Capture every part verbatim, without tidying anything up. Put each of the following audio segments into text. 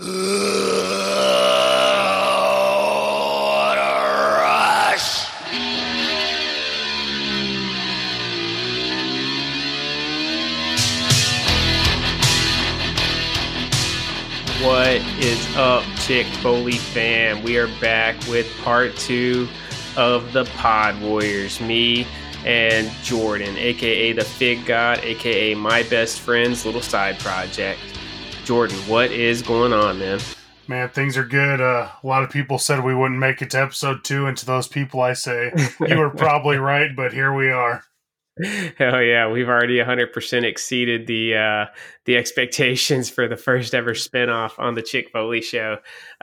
What is up, Chick Foley fam? We are back with part two of the Pod Warriors. Me and Jordan, aka the Fig God, aka my best friend's little side project. Jordan, what is going on, man? Man, things are good. Uh, a lot of people said we wouldn't make it to episode two, and to those people I say, you were probably right, but here we are. Hell yeah, we've already one hundred percent exceeded the uh, the expectations for the first ever spinoff on the Chick Foley Show.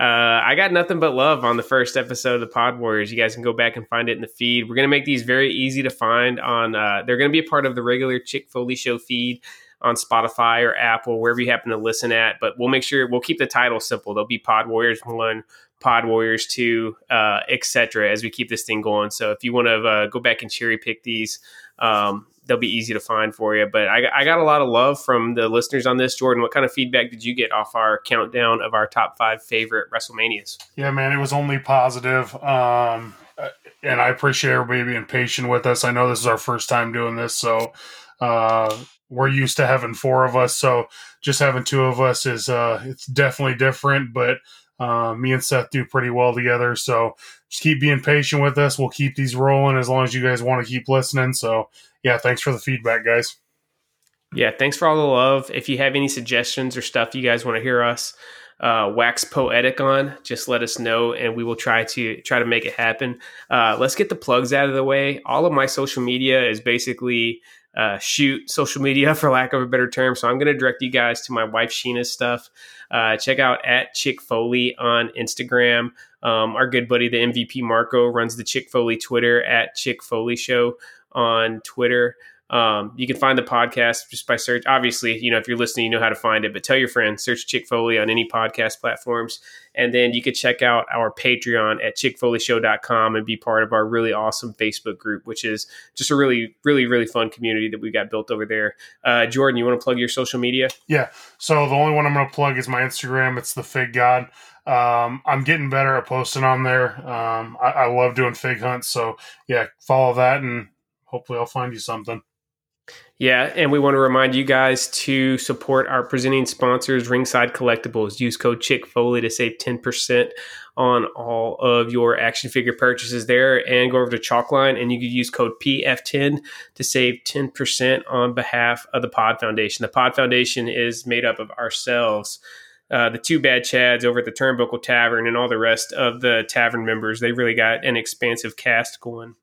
Uh, I got nothing but love on the first episode of the Pod Warriors. You guys can go back and find it in the feed. We're going to make these very easy to find. on. Uh, they're going to be a part of the regular Chick Foley Show feed on Spotify or Apple, wherever you happen to listen at. But we'll make sure, we'll keep the title simple. There'll be Pod Warriors one, Pod Warriors two, uh, et cetera as we keep this thing going. So if you want to uh, go back and cherry pick these, um, they'll be easy to find for you. But I, I got a lot of love from the listeners on this. Jordan, what kind of feedback did you get off our countdown of our top five favorite WrestleManias? Yeah, man, it was only positive. Um, and I appreciate everybody being patient with us. I know this is our first time doing this, so uh, we're used to having four of us. So just having two of us is uh, it's definitely different, but Uh, me and Seth do pretty well together, so just keep being patient with us. We'll keep these rolling as long as you guys want to keep listening. So yeah, thanks for the feedback, guys. Yeah, thanks for all the love. If you have any suggestions or stuff you guys want to hear us uh, wax poetic on, just let us know, and we will try to try to make it happen. Uh, let's get the plugs out of the way. All of my social media is basically Uh, shoot social media, for lack of a better term. So I'm going to direct you guys to my wife Sheena's stuff. Uh, check out at Chick Foley on Instagram. Um, our good buddy, the M V P Marco, runs the Chick Foley Twitter at Chick Foley Show on Twitter. Um, you can find the podcast just by search. Obviously, you know, if you're listening, you know how to find it, but tell your friends, search Chick Foley on any podcast platforms. And then you could check out our Patreon at chick foley show dot com and be part of our really awesome Facebook group, which is just a really, really, really fun community that we got built over there. Uh, Jordan, you want to plug your social media? Yeah. So the only one I'm going to plug is my Instagram. It's the Fig God. Um, I'm getting better at posting on there. Um, I, I love doing fig hunts. So yeah, follow that and hopefully I'll find you something. Yeah, and we want to remind you guys to support our presenting sponsors, Ringside Collectibles. Use code Chick Foley to save ten percent on all of your action figure purchases there. And go over to Chalkline, and you can use code P F ten to save ten percent on behalf of the Pod Foundation. The Pod Foundation is made up of ourselves, Uh, the two bad Chads over at the Turnbuckle Tavern, and all the rest of the tavern members. They really got an expansive cast going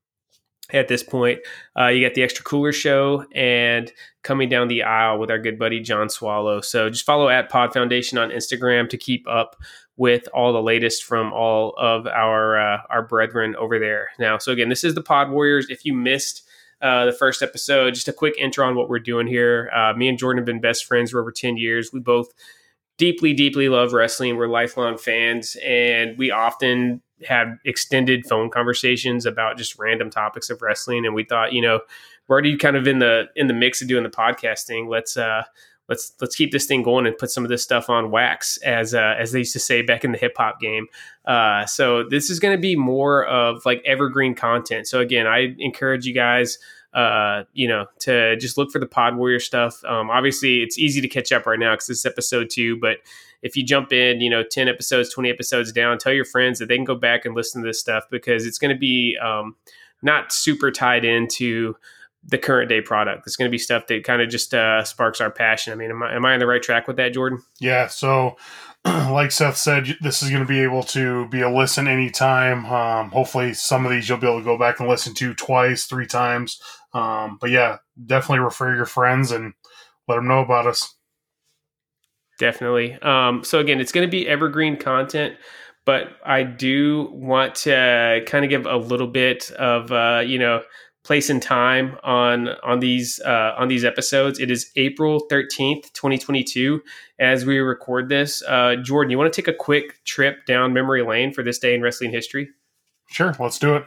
at this point. Uh, you got the Extra Cooler Show, and coming down the aisle with our good buddy John Swallow. So just follow at Pod Foundation on Instagram to keep up with all the latest from all of our uh, our brethren over there. Now, so again, this is the Pod Warriors. If you missed uh, the first episode, just a quick intro on what we're doing here. Uh, me and Jordan have been best friends for over ten years. We both deeply, deeply love wrestling. We're lifelong fans, and we often have extended phone conversations about just random topics of wrestling. And we thought, you know, we're already kind of in the in the mix of doing the podcast thing. Let's uh, let's let's keep this thing going and put some of this stuff on wax, as uh, as they used to say back in the hip hop game. Uh, so this is going to be more of like evergreen content. So again, I encourage you guys, uh, you know, to just look for the Pod Warrior stuff. Um, obviously, it's easy to catch up right now because it's episode two, but if you jump in, you know, ten episodes, twenty episodes down, tell your friends that they can go back and listen to this stuff, because it's going to be um, not super tied into the current day product. It's going to be stuff that kind of just uh, sparks our passion. I mean, am I, am I on the right track with that, Jordan? Yeah. So like Seth said, this is going to be able to be a listen anytime. Um, hopefully some of these you'll be able to go back and listen to twice, three times. Um, but yeah, definitely refer your friends and let them know about us. Definitely. Um, so again, it's going to be evergreen content, but I do want to kind of give a little bit of, uh, you know, place and time on, on these, uh, on these episodes. It is April thirteenth, twenty twenty-two, as we record this. uh, Jordan, you want to take a quick trip down memory lane for this day in wrestling history? Sure. Let's do it.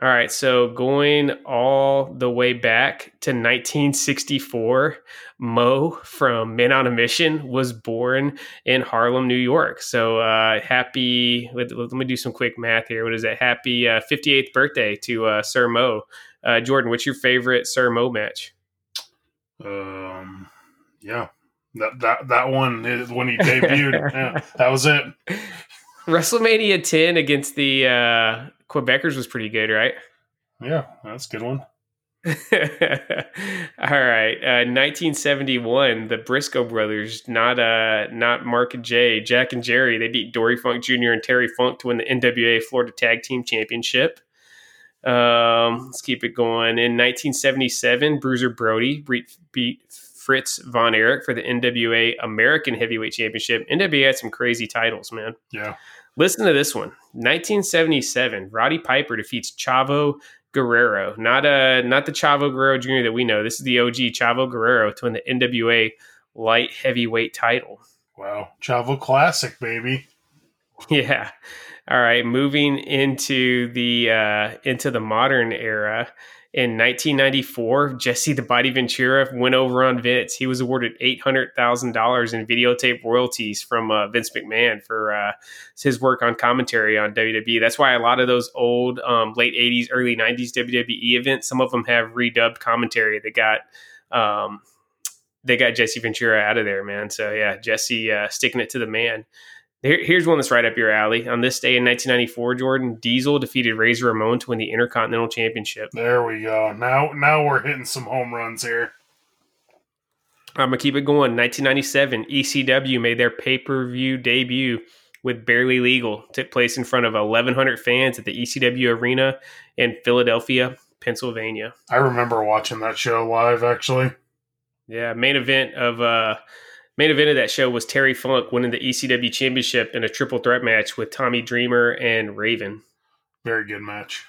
All right, so going all the way back to nineteen sixty-four, Mo from Men on a Mission was born in Harlem, New York. So uh, happy, let, let me do some quick math here. What is it? Happy uh, fifty-eighth birthday to uh, Sir Mo. Uh, Jordan, what's your favorite Sir Mo match? Um, yeah, that that, that one is when he debuted. Yeah, that was it. WrestleMania ten against the uh, Quebecers was pretty good, right? Yeah, that's a good one. All right. Uh, nineteen seventy-one, the Briscoe brothers, not uh, not Mark and Jay, Jack and Jerry, they beat Dory Funk Junior and Terry Funk to win the N W A Florida Tag Team Championship. Um, let's keep it going. In nineteen seventy-seven, Bruiser Brody beat, beat Fritz Von Erich for the N W A American Heavyweight Championship. N W A had some crazy titles, man. Yeah. Listen to this one. nineteen seventy-seven, Roddy Piper defeats Chavo Guerrero. Not uh, not the Chavo Guerrero Junior that we know. This is the O G Chavo Guerrero to win the N W A Light Heavyweight title. Wow. Chavo Classic, baby. Yeah. All right, moving into the uh, into the modern era. In nineteen ninety-four, Jesse the Body Ventura went over on Vince. He was awarded eight hundred thousand dollars in videotape royalties from uh, Vince McMahon for uh, his work on commentary on W W E. That's why a lot of those old um, late eighties, early nineties W W E events, some of them have redubbed commentary that got um, they got Jesse Ventura out of there, man. So yeah, Jesse uh, sticking it to the man. Here's one that's right up your alley. On this day in nineteen ninety-four, Jordan, Diesel defeated Razor Ramon to win the Intercontinental Championship. There we go. Now now we're hitting some home runs here. I'm going to keep it going. nineteen ninety-seven, E C W made their pay-per-view debut with Barely Legal. It took place in front of eleven hundred fans at the E C W Arena in Philadelphia, Pennsylvania. I remember watching that show live, actually. Yeah, main event of... Uh, Main event of that show was Terry Funk winning the E C W championship in a triple threat match with Tommy Dreamer and Raven. Very good match.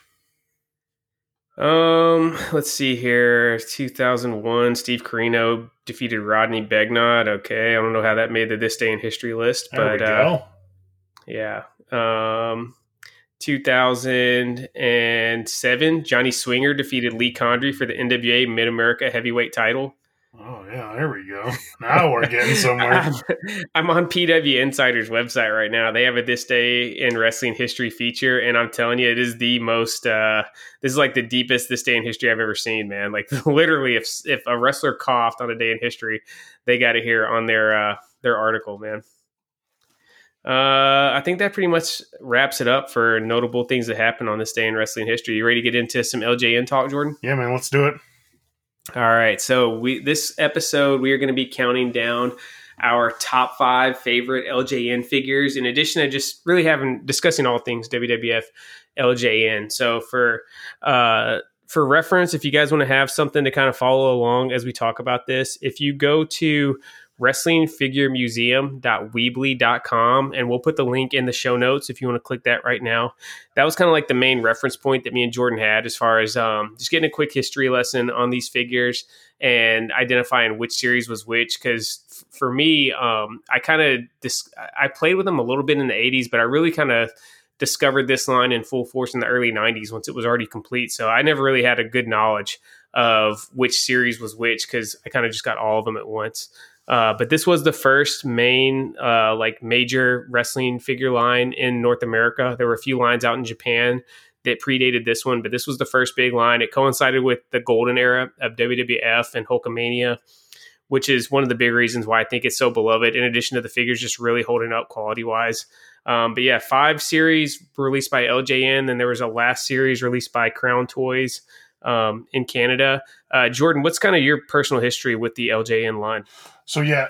Um, let's see here. two thousand one, Steve Corino defeated Rodney Begnaud. Okay, I don't know how that made the This Day in History list, there but we go. Uh, yeah. Um, two thousand seven, Johnny Swinger defeated Lee Condrey for the N W A Mid-America Heavyweight title. Oh, yeah, there we go. Now we're getting somewhere. I'm on P W Insider's website right now. They have a This Day in Wrestling History feature, and I'm telling you, it is the most, uh, this is like the deepest This Day in History I've ever seen, man. Like, literally, if if a wrestler coughed on a day in history, they got it here on their, uh, their article, man. Uh, I think that pretty much wraps it up for notable things that happened on This Day in Wrestling History. You ready to get into some L J N talk, Jordan? Yeah, man, let's do it. All right, so we this episode, we are going to be counting down our top five favorite L J N figures, in addition to just really having discussing all things W W F L J N. So for uh, for reference, if you guys want to have something to kind of follow along as we talk about this, if you go to wrestling figure museum dot weebly dot com, and we'll put the link in the show notes if you want to click that right now. That was kind of like the main reference point that me and Jordan had as far as um, just getting a quick history lesson on these figures and identifying which series was which. Because f- for me, um, I kind of dis- I played with them a little bit in the eighties, but I really kind of discovered this line in full force in the early nineties once it was already complete. So I never really had a good knowledge of which series was which because I kind of just got all of them at once. Uh, but this was the first main, uh, like, major wrestling figure line in North America. There were a few lines out in Japan that predated this one, but this was the first big line. It coincided with the golden era of W W F and Hulkamania, which is one of the big reasons why I think it's so beloved, in addition to the figures just really holding up quality-wise. Um, but, yeah, five series released by L J N. Then there was a last series released by Crown Toys um, in Canada. Uh, Jordan, what's kind of your personal history with the L J N line? So yeah,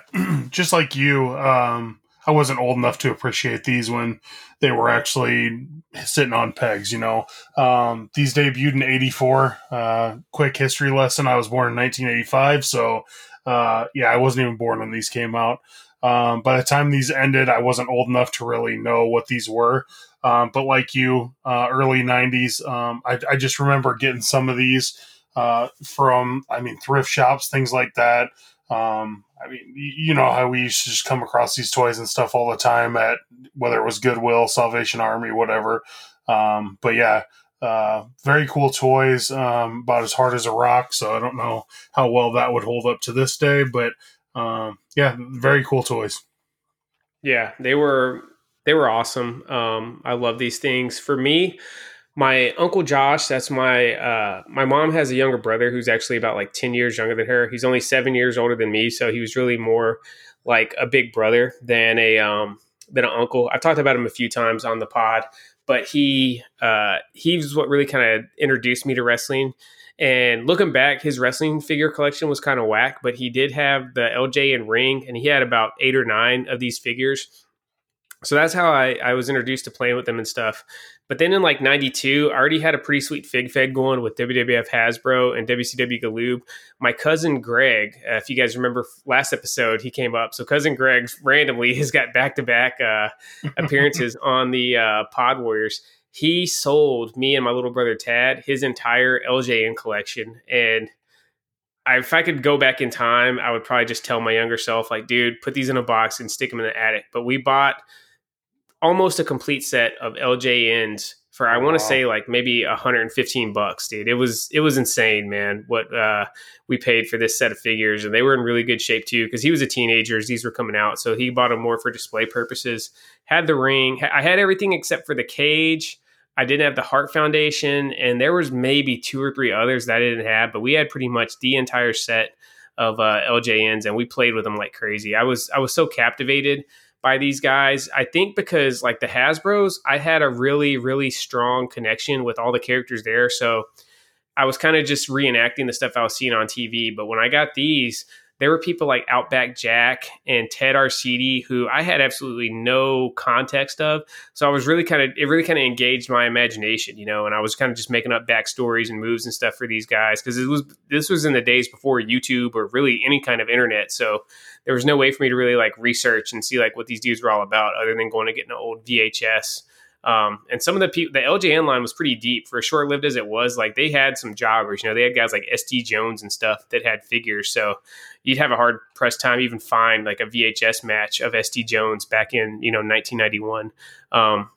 just like you, um, I wasn't old enough to appreciate these when they were actually sitting on pegs, you know. Um, these debuted in eighty-four. Uh, quick history lesson, I was born in nineteen eighty-five, so uh, yeah, I wasn't even born when these came out. Um, by the time these ended, I wasn't old enough to really know what these were. Um, but like you, uh, early nineties, um, I, I just remember getting some of these uh, from, I mean, thrift shops, things like that. Um, I mean, you know how we used to just come across these toys and stuff all the time at whether it was Goodwill, Salvation Army, whatever. Um, but yeah, Uh, very cool toys, um, about as hard as a rock. So I don't know how well that would hold up to this day, but um, yeah, very cool toys. Yeah, they were they were awesome. Um, I love these things. For me, my Uncle Josh, that's my, uh, my mom has a younger brother who's actually about like ten years younger than her. He's only seven years older than me. So he was really more like a big brother than a, um, than an uncle. I've talked about him a few times on the pod, but he, uh, he was what really kind of introduced me to wrestling. And looking back, his wrestling figure collection was kind of whack, but he did have the L J N ring, and he had about eight or nine of these figures. So that's how I, I was introduced to playing with them and stuff. But then in like ninety-two, I already had a pretty sweet Fig Fed going with W W F Hasbro and W C W Galoob. My cousin Greg, uh, if you guys remember last episode, he came up. So cousin Greg randomly has got back-to-back uh, appearances on the uh, Pod Warriors. He sold me and my little brother Tad his entire L J N collection. And I, if I could go back in time, I would probably just tell my younger self, like, dude, put these in a box and stick them in the attic. But we bought almost a complete set of L J Ns for, I want to wow. say like maybe one hundred fifteen bucks, dude. It was, it was insane, man. What, uh, we paid for this set of figures, and they were in really good shape too. Cause he was a teenager as these were coming out. So he bought them more for display purposes, had the ring. I had everything except for the cage. I didn't have the Heart Foundation, and there was maybe two or three others that I didn't have, but we had pretty much the entire set of, uh, L J Ns, and we played with them like crazy. I was, I was so captivated by these guys, I think, because like the Hasbros, I had a really, really strong connection with all the characters there. So I was kind of just reenacting the stuff I was seeing on T V. But when I got these, there were people like Outback Jack and Ted Arcidi, who I had absolutely no context of. So I was really kind of, it really kind of engaged my imagination, you know. And I was kind of just making up backstories and moves and stuff for these guys, because it was this was in the days before YouTube or really any kind of internet. So there was no way for me to really like research and see like what these dudes were all about, other than going to get an old V H S. Um, and some of the people, the L J N line was pretty deep for as short lived as it was. Like they had some jobbers, you know, they had guys like S D Jones and stuff that had figures. So you'd have a hard pressed time even find like a V H S match of S D Jones back in, you know, nineteen ninety-one. Um,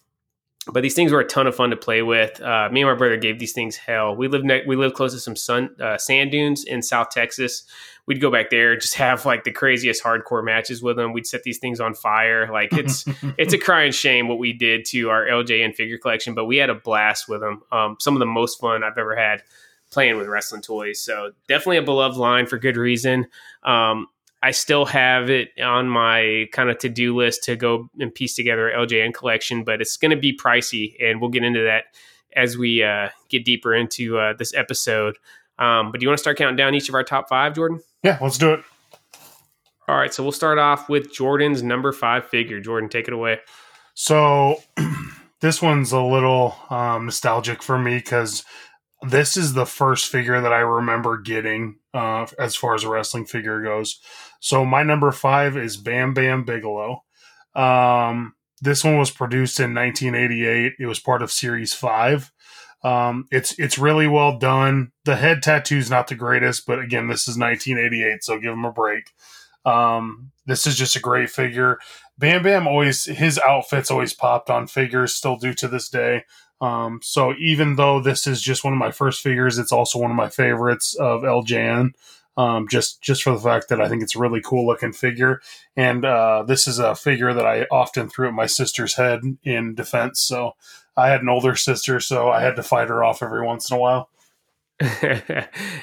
but these things were a ton of fun to play with. Uh, me and my brother gave these things hell. We lived ne- we lived close to some sun, uh, sand dunes in South Texas. We'd go back there, just have like the craziest hardcore matches with them. We'd set these things on fire. Like it's it's a crying shame what we did to our L J N figure collection, but we had a blast with them. Um, some of the most fun I've ever had playing with wrestling toys. So definitely a beloved line for good reason. Um, I still have it on my kind of to-do list to go and piece together an L J N collection, but it's going to be pricey, and we'll get into that as we uh, get deeper into uh, this episode. Um, but do you want to start counting down each of our top five, Jordan? Yeah, let's do it. All right, so we'll start off with Jordan's number five figure. Jordan, take it away. So this one's a little um, nostalgic for me, because this is the first figure that I remember getting uh, as far as a wrestling figure goes. So my number five is Bam Bam Bigelow. Um, this one was produced in nineteen eighty-eight. It was part of Series five. Um, it's it's really well done. The head tattoo is not the greatest, but again, this is nineteen eighty-eight, so give him a break. Um, this is just a great figure. Bam Bam always, his outfits always popped on figures, still do to this day. Um, so even though this is just one of my first figures, it's also one of my favorites of L J N, um, just, just for the fact that I think it's a really cool looking figure. And, uh, this is a figure that I often threw at my sister's head in defense. So I had an older sister, so I had to fight her off every once in a while.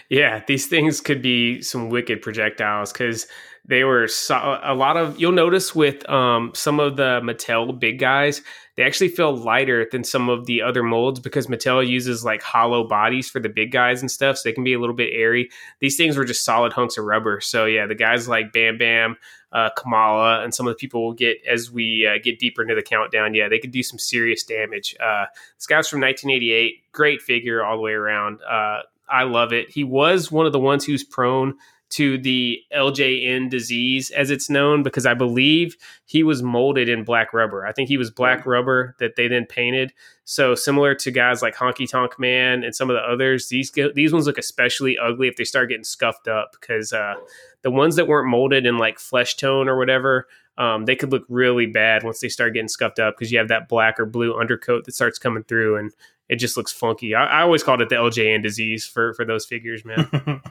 Yeah, these things could be some wicked projectiles, because they were so, a lot of, you'll notice with um, some of the Mattel big guys, they actually feel lighter than some of the other molds, because Mattel uses like hollow bodies for the big guys and stuff, so they can be a little bit airy. These things were just solid hunks of rubber. So yeah, the guys like Bam Bam, uh, Kamala, and some of the people we'll get as we uh, get deeper into the countdown, yeah, they could do some serious damage. Uh, this guy's from nineteen eighty-eight. Great figure all the way around. Uh, I love it. He was one of the ones who's prone to the L J N disease, as it's known, because I believe he was molded in black rubber. I think he was black rubber that they then painted. So similar to guys like Honky Tonk Man and some of the others, these these ones look especially ugly if they start getting scuffed up, because uh, the ones that weren't molded in like flesh tone or whatever, um, they could look really bad once they start getting scuffed up, because you have that black or blue undercoat that starts coming through and it just looks funky. I, I always called it the L J N disease for, for those figures, man.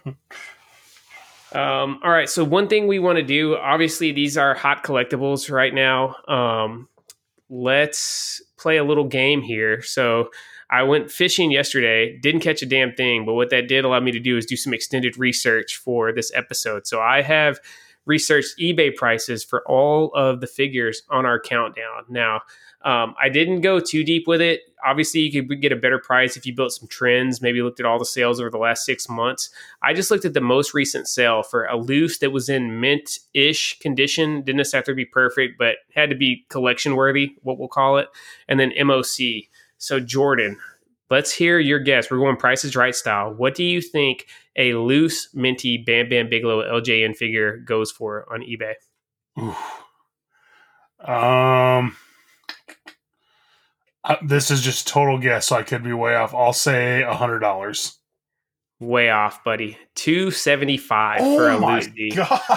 Um, all right. So one thing we want to do, obviously these are hot collectibles right now. Um, let's play a little game here. So I went fishing yesterday, didn't catch a damn thing, but what that did allow me to do is do some extended research for this episode. So I have researched eBay prices for all of the figures on our countdown. Now, um, I didn't go too deep with it. Obviously, you could get a better price if you built some trends, maybe looked at all the sales over the last six months. I just looked at the most recent sale for a loose that was in mint-ish condition. Didn't necessarily have to be perfect, but had to be collection-worthy, what we'll call it. And then M O C. So, Jordan, let's hear your guess. We're going Price is Right style. What do you think a loose, minty Bam Bam Bigelow L J N figure goes for on eBay? Ooh. Um... Uh, this is just total guess, so I could be way off. I'll say one hundred dollars. Way off, buddy. two hundred seventy-five dollars oh for a loose D. Oh,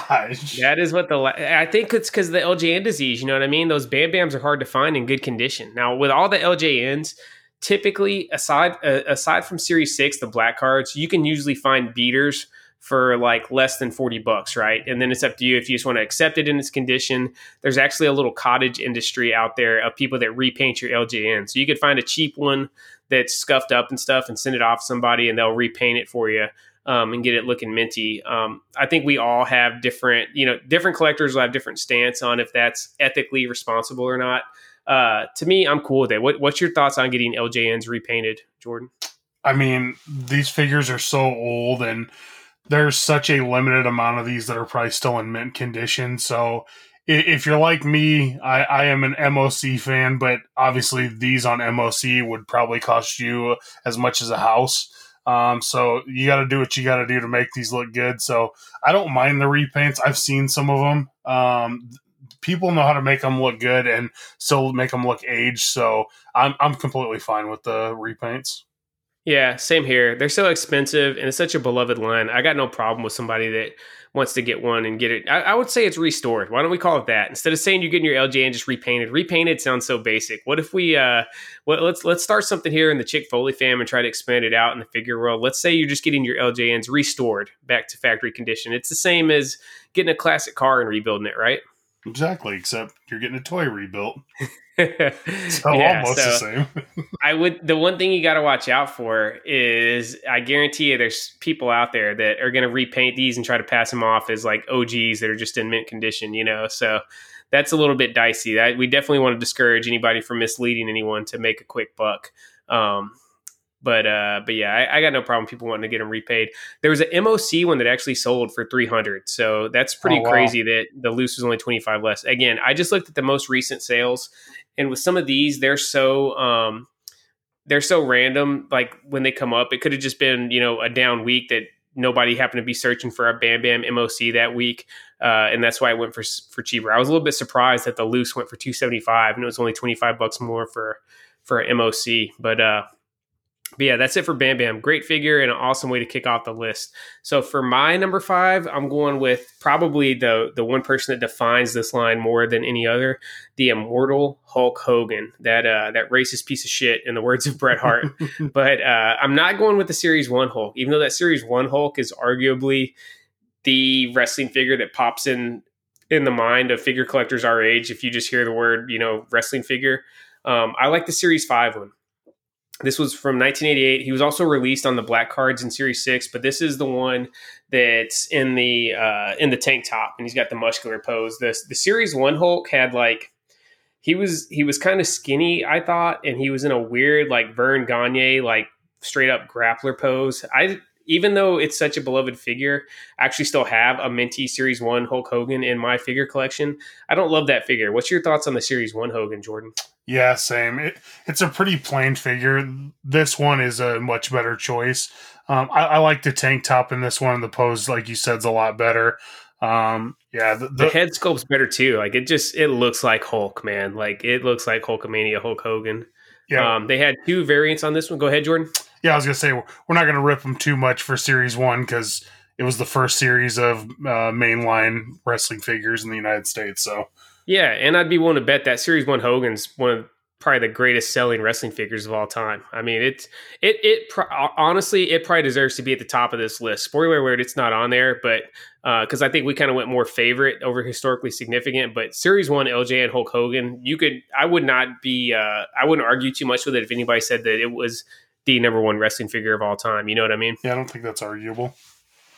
my gosh. That is what the... La- I think it's because of the L J N disease, you know what I mean? Those Bam Bams are hard to find in good condition. Now, with all the L J Ns, typically, aside uh, aside from Series six, the black cards, you can usually find beaters for like less than forty bucks, right? And then it's up to you if you just want to accept it in its condition. There's actually a little cottage industry out there of people that repaint your L J N. So you could find a cheap one that's scuffed up and stuff and send it off to somebody and they'll repaint it for you um, and get it looking minty. Um, I think we all have different, you know, different collectors will have different stance on if that's ethically responsible or not. Uh, to me, I'm cool with it. What, what's your thoughts on getting L J Ns repainted, Jordan? I mean, these figures are so old and there's such a limited amount of these that are probably still in mint condition. So if you're like me, I, I am an M O C fan, but obviously these on M O C would probably cost you as much as a house. Um, so you got to do what you got to do to make these look good. So I don't mind the repaints. I've seen some of them. Um, people know how to make them look good and still make them look aged. So I'm, I'm completely fine with the repaints. Yeah, same here. They're so expensive, and it's such a beloved line. I got no problem with somebody that wants to get one and get it. I, I would say it's restored. Why don't we call it that? Instead of saying you're getting your L J N just repainted. Repainted sounds so basic. What if we uh, well, let's let's start something here in the Chick Foley fam and try to expand it out in the figure world. Let's say you're just getting your L J Ns restored back to factory condition. It's the same as getting a classic car and rebuilding it, right? Exactly, except you're getting a toy rebuilt. So yeah, almost so the same. I would. The one thing you got to watch out for is, I guarantee you, there's people out there that are going to repaint these and try to pass them off as like O Gs that are just in mint condition. You know, so that's a little bit dicey. That we definitely want to discourage anybody from misleading anyone to make a quick buck. Um, But uh, but yeah, I, I got no problem people wanting to get them repaid. There was an M O C one that actually sold for three hundred dollars. So that's pretty oh, wow. crazy that the loose was only twenty-five dollars less. Again, I just looked at the most recent sales. And with some of these, they're so um, they're so random. Like when they come up, it could have just been, you know, a down week that nobody happened to be searching for a Bam Bam M O C that week. Uh, and that's why it went for for cheaper. I was a little bit surprised that the loose went for two hundred seventy-five dollars and it was only twenty-five bucks more for, for an M O C. But uh But yeah, that's it for Bam Bam. Great figure and an awesome way to kick off the list. So for my number five, I'm going with probably the the one person that defines this line more than any other, the immortal Hulk Hogan, that uh, that racist piece of shit in the words of Bret Hart. But uh, I'm not going with the Series one Hulk, even though that Series one Hulk is arguably the wrestling figure that pops in in the mind of figure collectors our age. If you just hear the word, you know, wrestling figure. Um, I like the Series five one. This was from nineteen eighty-eight. He was also released on the black cards in Series six, but this is the one that's in the uh, in the tank top, and he's got the muscular pose. The, the Series one Hulk had like, he was he was kind of skinny, I thought, and he was in a weird like Vern Gagne, like straight up grappler pose. I even though it's such a beloved figure, I actually still have a minty Series one Hulk Hogan in my figure collection. I don't love that figure. What's your thoughts on the Series one Hogan, Jordan? Yeah, same. It, it's a pretty plain figure. This one is a much better choice. Um, I, I like the tank top in this one. The pose, like you said, is a lot better. Um, yeah, the, the, the head sculpt's better too. Like it just it looks like Hulk, man. Like it looks like Hulkamania, Hulk Hogan. Yeah, um, they had two variants on this one. Go ahead, Jordan. Yeah, I was gonna say we're not gonna rip them too much for Series one because it was the first series of uh, mainline wrestling figures in the United States. So Yeah, and I'd be willing to bet that Series one Hogan's one of probably the greatest selling wrestling figures of all time. I mean, it's it it pro- honestly it probably deserves to be at the top of this list. Spoiler alert, it's not on there, but because uh, I think we kind of went more favorite over historically significant. But Series One L J N and Hulk Hogan, you could I would not be uh, I wouldn't argue too much with it if anybody said that it was the number one wrestling figure of all time. You know what I mean? Yeah, I don't think that's arguable.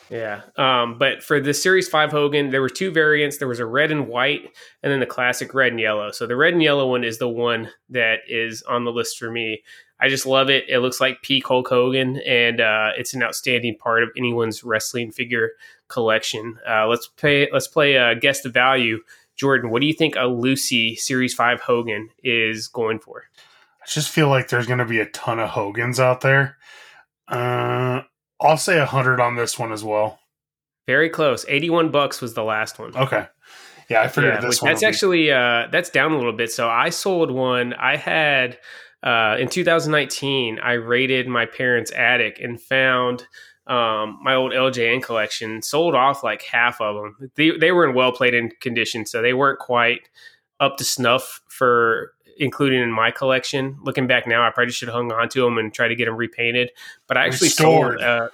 Yeah, um, but for the Series five Hogan, there were two variants. There was a red and white, and then the classic red and yellow. So the red and yellow one is the one that is on the list for me. I just love it. It looks like peak Hulk Hogan, and uh, it's an outstanding part of anyone's wrestling figure collection. Uh, let's play. Let's play uh, guess the value. Jordan, what do you think a Lucy Series five Hogan is going for? I just feel like there's going to be a ton of Hogans out there. Uh. I'll say one hundred on this one as well. Very close. eighty-one bucks was the last one. Okay. Yeah, I figured yeah, this one. That's be... actually, uh, that's down a little bit. So I sold one. I had, uh, in two thousand nineteen, I raided my parents' attic and found um, my old L J N collection. Sold off like half of them. They, they were in well-plated condition, so they weren't quite up to snuff for... including in my collection. Looking back now, I probably should have hung on to them and tried to get them repainted. But I actually restored. sold... Uh,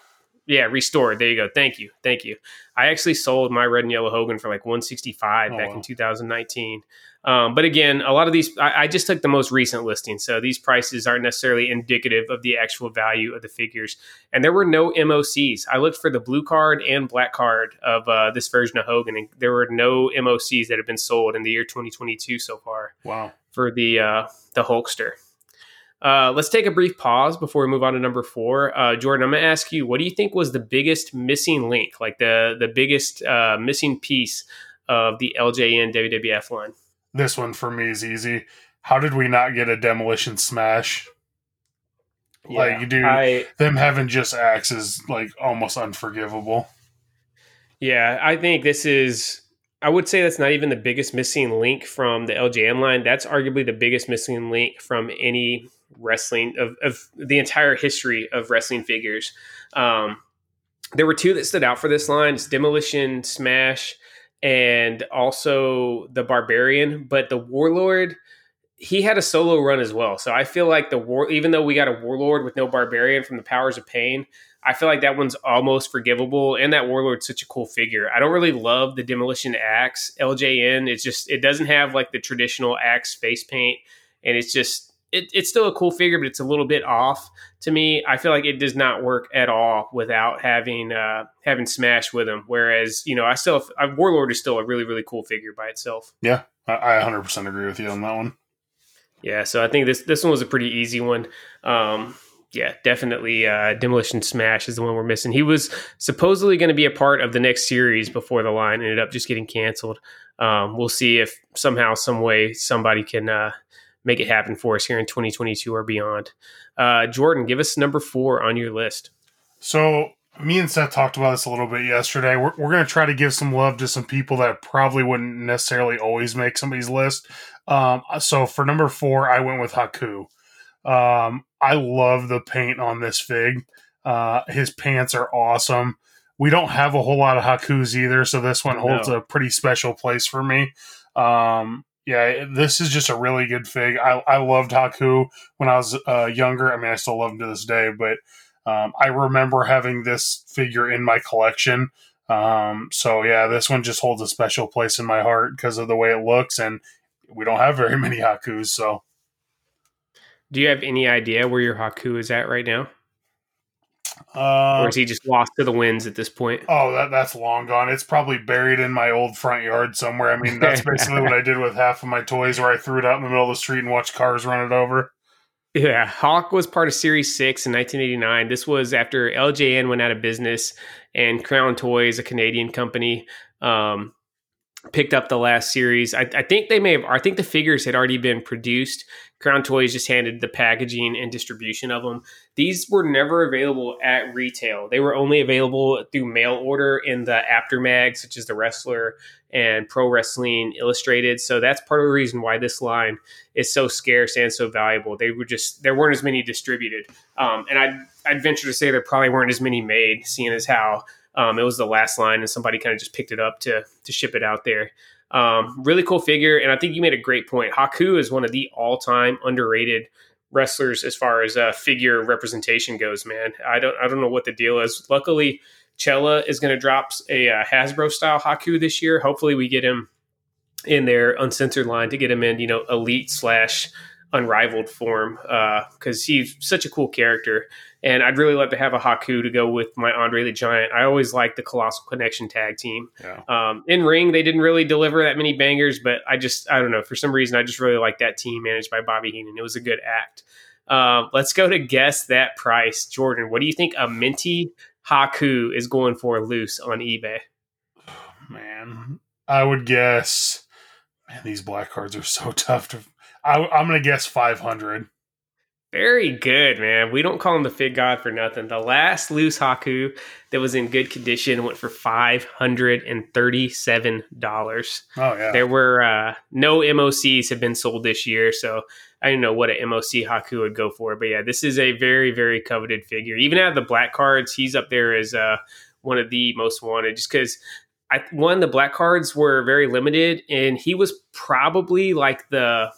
yeah, restored. There you go. Thank you. Thank you. I actually sold my red and yellow Hogan for like one hundred sixty-five dollars oh, back wow. in two thousand nineteen. Um, but again, a lot of these... I, I just took the most recent listing, so these prices aren't necessarily indicative of the actual value of the figures. And there were no M O Cs. I looked for the blue card and black card of uh, this version of Hogan, and there were no M O Cs that have been sold in the year twenty twenty-two so far. Wow. For the uh, the Hulkster. Uh, let's take a brief pause before we move on to number four. Uh, Jordan, I'm going to ask you, what do you think was the biggest missing link, like the, the biggest uh, missing piece of the L J N W W F line? This one for me is easy. How did we not get a Demolition Smash? Yeah, like, dude, I, them having just Axe is, like, almost unforgivable. Yeah, I think this is... I would say that's not even the biggest missing link from the L J N line. That's arguably the biggest missing link from any wrestling of, of the entire history of wrestling figures. Um, there were two that stood out for this line. It's Demolition Smash and also the Barbarian, but the Warlord, he had a solo run as well. So I feel like the war, even though we got a Warlord with no Barbarian from the Powers of Pain, I feel like that one's almost forgivable, and that Warlord's such a cool figure. I don't really love the Demolition Axe L J N. It's just, it doesn't have like the traditional Axe face paint, and it's just, it, it's still a cool figure, but it's a little bit off to me. I feel like it does not work at all without having uh, having Smash with him. Whereas, you know, I still, have, Warlord is still a really, really cool figure by itself. Yeah, I, I one hundred percent agree with you on that one. Yeah, so I think this, this one was a pretty easy one. Um, Yeah, definitely. Uh, Demolition Smash is the one we're missing. He was supposedly going to be a part of the next series before the line ended up just getting canceled. Um, we'll see if somehow, some way, somebody can uh, make it happen for us here in twenty twenty-two or beyond. Uh, Jordan, give us number four on your list. So me and Seth talked about this a little bit yesterday. We're, we're going to try to give some love to some people that probably wouldn't necessarily always make somebody's list. Um, so for number four, I went with Haku. Um, I love the paint on this fig. Uh, his pants are awesome. We don't have a whole lot of Hakus either, so this one holds no. a pretty special place for me. Um, yeah, this is just a really good fig. I, I loved Haku when I was uh, younger. I mean, I still love him to this day, but um, I remember having this figure in my collection. Um, so, yeah, this one just holds a special place in my heart because of the way it looks, and we don't have very many Hakus, so... Do you have any idea where your Haku is at right now? Uh, or is he just lost to the winds at this point? Oh, that, that's long gone. It's probably buried in my old front yard somewhere. I mean, that's basically what I did with half of my toys, where I threw it out in the middle of the street and watched cars run it over. Yeah, Hawk was part of Series six in nineteen eighty-nine. This was after L J N went out of business and Crown Toys, a Canadian company, um, picked up the last series. I, I think they may have, I think the figures had already been produced. Crown Toys just handed the packaging and distribution of them. These were never available at retail. They were only available through mail order in the aftermag, such as The Wrestler and Pro Wrestling Illustrated. So that's part of the reason why this line is so scarce and so valuable. They were just, there weren't as many distributed. Um, and I'd, I'd venture to say there probably weren't as many made, seeing as how Um, it was the last line, and somebody kind of just picked it up to to ship it out there. Um, really cool figure. And I think you made a great point. Haku is one of the all-time underrated wrestlers as far as uh, figure representation goes, man. I don't I don't know what the deal is. Luckily, Chella is going to drop a uh, Hasbro-style Haku this year. Hopefully we get him in their uncensored line to get him in, you know, elite slash unrivaled form, because uh, he's such a cool character. And I'd really love to have a Haku to go with my Andre the Giant. I always liked the Colossal Connection tag team. Yeah. Um, in ring, they didn't really deliver that many bangers, but I just, I don't know. For some reason, I just really liked that team managed by Bobby Heenan. It was a good act. Um, let's go to guess that price. Jordan, what do you think a minty Haku is going for loose on eBay? Oh, man, I would guess. Man, these black cards are so tough to. I, I'm going to guess five hundred. Very good, man. We don't call him the Fig God for nothing. The last loose Haku that was in good condition went for five hundred thirty-seven dollars. Oh, yeah. There were uh, no M O Cs have been sold this year, so I didn't know what an M O C Haku would go for. But, yeah, this is a very, very coveted figure. Even out of the black cards, he's up there as uh, one of the most wanted just because, I one, the black cards were very limited, and he was probably like the...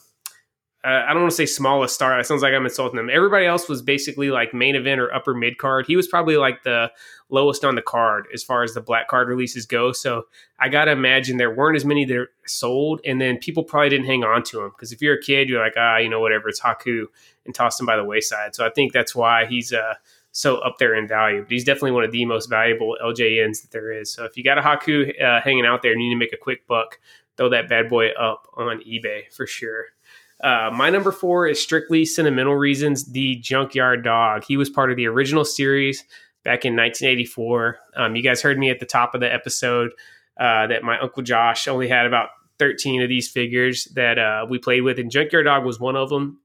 Uh, I don't want to say smallest star. That sounds like I'm insulting them. Everybody else was basically like main event or upper mid card. He was probably like the lowest on the card as far as the black card releases go. So I got to imagine there weren't as many that are sold. And then people probably didn't hang on to him. Because if you're a kid, you're like, ah, you know, whatever. It's Haku, and tossed him by the wayside. So I think that's why he's uh, so up there in value. But he's definitely one of the most valuable L J Ns that there is. So if you got a Haku uh, hanging out there and you need to make a quick buck, throw that bad boy up on eBay for sure. Uh, my number four is strictly sentimental reasons, the Junkyard Dog. He was part of the original series back in nineteen eighty-four. Um, you guys heard me at the top of the episode uh, that my Uncle Josh only had about thirteen of these figures that uh, we played with, and Junkyard Dog was one of them.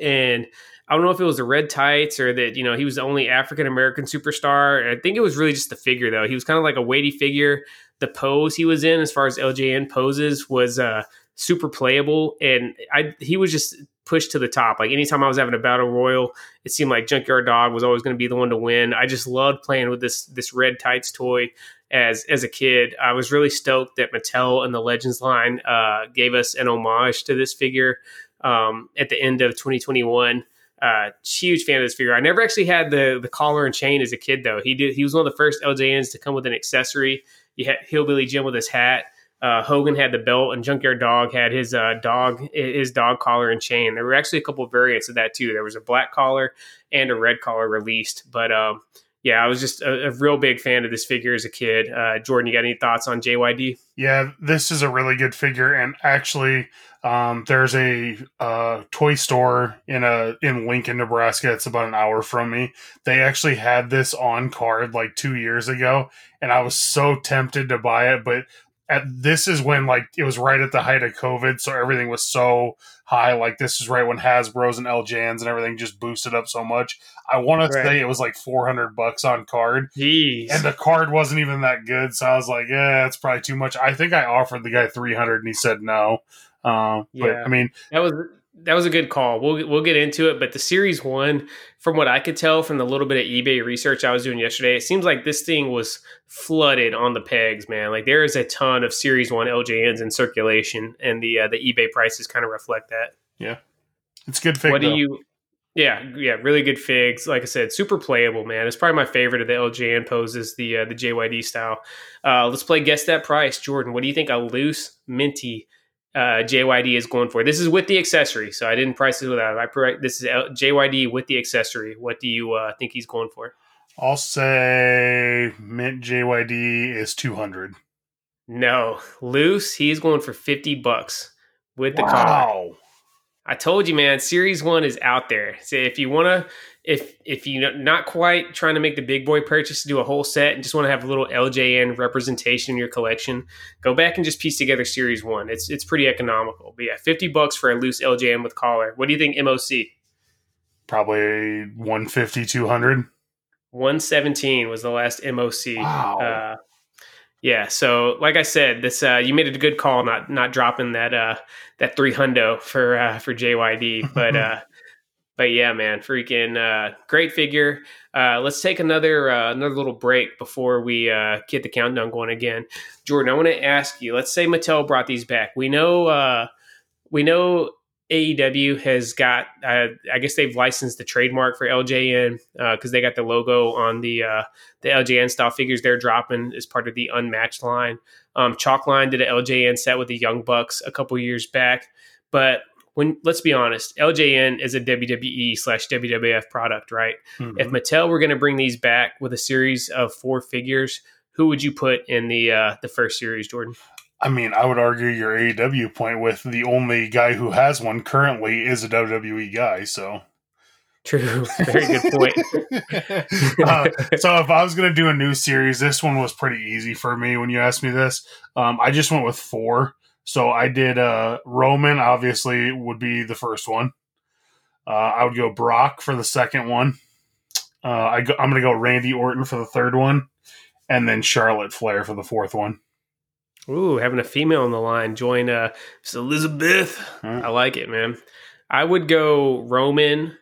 And I don't know if it was the red tights or that, you know, he was the only African-American superstar. I think it was really just the figure, though. He was kind of like a weighty figure. The pose he was in as far as L J N poses was... Uh, super playable, and I he was just pushed to the top. Like anytime I was having a battle royal, it seemed like Junkyard Dog was always going to be the one to win. I just loved playing with this this red tights toy as as a kid. I was really stoked that Mattel and the Legends line uh, gave us an homage to this figure um, at the end of twenty twenty-one. Uh, huge fan of this figure. I never actually had the the collar and chain as a kid though. He did. He was one of the first L J Ns to come with an accessory. You had Hillbilly Jim with his hat. Uh, Hogan had the belt, and Junkyard Dog had his uh, dog his dog collar and chain. There were actually a couple of variants of that too. There was a black collar and a red collar released. But um, yeah, I was just a, a real big fan of this figure as a kid. Uh, Jordan, you got any thoughts on J Y D? Yeah, this is a really good figure, and actually, um, there's a uh, toy store in a in Lincoln, Nebraska. It's about an hour from me. They actually had this on card like two years ago, and I was so tempted to buy it, but. At this is when like it was right at the height of COVID, so everything was so high. Like this is right when Hasbro's and L J Ns and everything just boosted up so much. I want right. to say it was like four hundred bucks on card, Jeez. And the card wasn't even that good. So I was like, yeah, that's probably too much. I think I offered the guy three hundred, and he said no. Uh, yeah. But I mean, that was. That was a good call. We'll we'll get into it, but the series one, from what I could tell from the little bit of eBay research I was doing yesterday, it seems like this thing was flooded on the pegs, man. Like there is a ton of series one L J Ns in circulation, and the uh, the eBay prices kind of reflect that. Yeah, it's good fig. What though. do you? Yeah, yeah, really good figs. Like I said, super playable, man. It's probably my favorite of the L J N poses, the uh, the J Y D style. Uh, let's play guess that price, Jordan. What do you think a loose minty? Uh, J Y D is going for? This is with the accessory, so I didn't price it without it. I pre- this is L- J Y D with the accessory. What do you uh, think he's going for? I'll say mint J Y D is two hundred. No, loose. He's going for fifty bucks with the wow. collar. I told you, man. Series one is out there. So if you want to, if if you're not quite trying to make the big boy purchase to do a whole set and just want to have a little L J N representation in your collection, go back and just piece together series one. It's it's pretty economical. But yeah, fifty bucks for a loose L J N with collar. What do you think M O C? Probably one fifty, two hundred. one seventeen was the last M O C. Wow. Uh, Yeah, so like I said, this uh, you made a good call not not dropping that uh, that three hundo for uh, for J Y D, but uh, But yeah, man, freaking uh, great figure. Uh, let's take another uh, another little break before we uh, get the countdown going again. Jordan, I want to ask you, let's say Mattel brought these back. We know uh, we know A E W has got, uh, I guess they've licensed the trademark for L J N because uh, they got the logo on the uh, the L J N style figures they're dropping as part of the Unmatched line. Um, Chalkline did an L J N set with the Young Bucks a couple years back, but when, let's be honest, L J N is a W W E slash W W F product, right? Mm-hmm. If Mattel were going to bring these back with a series of four figures, who would you put in the uh, the first series, Jordan? I mean, I would argue your A E W point with the only guy who has one currently is a W W E guy, so... True. Very good point. uh, so if I was going to do a new series, this one was pretty easy for me when you asked me this. Um, I just went with four. So I did uh, Roman, obviously, would be the first one. Uh, I would go Brock for the second one. Uh, I go, I'm going to go Randy Orton for the third one. And then Charlotte Flair for the fourth one. Ooh, having a female on the line. Join uh, Miss Elizabeth. Right. I like it, man. I would go Roman.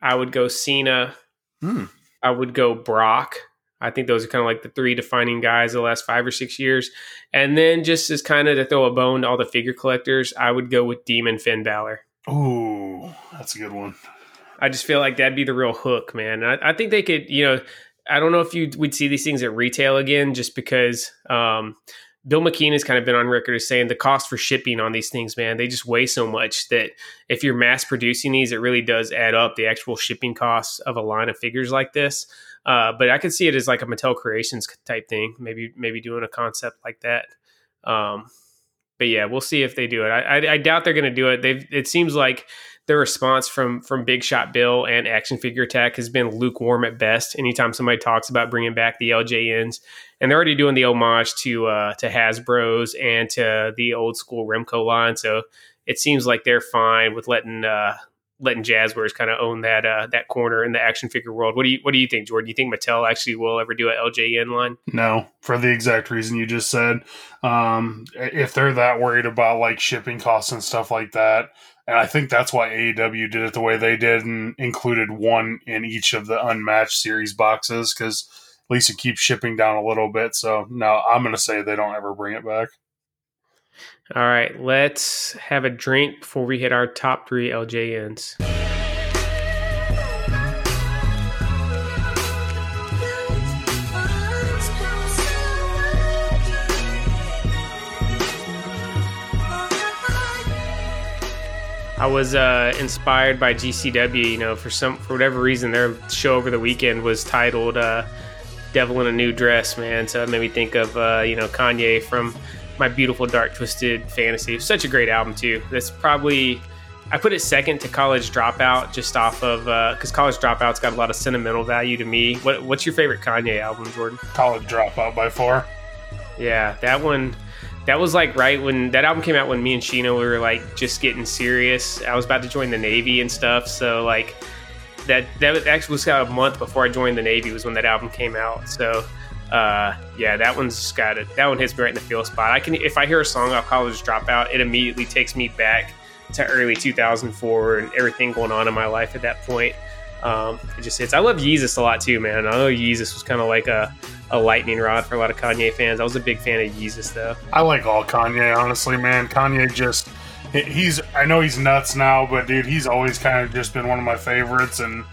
I would go Cena. Hmm. I would go Brock. I think those are kind of like the three defining guys the last five or six years. And then just as kind of to throw a bone to all the figure collectors, I would go with Demon Finn Balor. Ooh, that's a good one. I just feel like that'd be the real hook, man. I, I think they could, you know, I don't know if you would see these things at retail again, just because um, Bill McKean has kind of been on record as saying the cost for shipping on these things, man, they just weigh so much that if you're mass producing these, it really does add up, the actual shipping costs of a line of figures like this. Uh, but I could see it as like a Mattel Creations type thing, maybe maybe doing a concept like that. Um, but yeah, we'll see if they do it. I, I, I doubt they're going to do it. They've, it seems like their response from from Big Shot Bill and Action Figure Attack has been lukewarm at best. Anytime somebody talks about bringing back the L J Ns, and they're already doing the homage to uh, to Hasbro's and to the old school Remco line, so it seems like they're fine with letting. Uh, letting Jazzwares kind of own that uh, that corner in the action figure world. What do you what do you think, Jordan? Do you think Mattel actually will ever do an L J N line? No, for the exact reason you just said. Um, if they're that worried about like shipping costs and stuff like that, and I think that's why A E W did it the way they did and included one in each of the Unmatched series boxes, because at least it keeps shipping down a little bit. So no, I'm going to say they don't ever bring it back. All right, let's have a drink before we hit our top three L J Ns. I was uh, inspired by G C W, you know, for some for whatever reason, their show over the weekend was titled uh, Devil in a New Dress, man. So it made me think of, uh, you know, Kanye from... My Beautiful Dark Twisted Fantasy. Such a great album too. That's probably, I put it second to College Dropout, just off of uh because College Dropout's got a lot of sentimental value to me. What what's your favorite Kanye album, Jordan? College Dropout by far. Yeah, that one. That was like right when that album came out, when me and Sheena we were like just getting serious. I was about to join the Navy and stuff, so like that that actually was about a month before I joined the Navy was when that album came out. So. Uh, yeah, that one's just got it. That one hits me right in the feel spot. I can, if I hear a song off College Dropout, it immediately takes me back to early two thousand four and everything going on in my life at that point. Um, it just hits. I love Yeezus a lot too, man. I know Yeezus was kind of like a, a lightning rod for a lot of Kanye fans. I was a big fan of Yeezus though. I like all Kanye, honestly, man. Kanye just, he's, I know he's nuts now, but dude, he's always kind of just been one of my favorites, and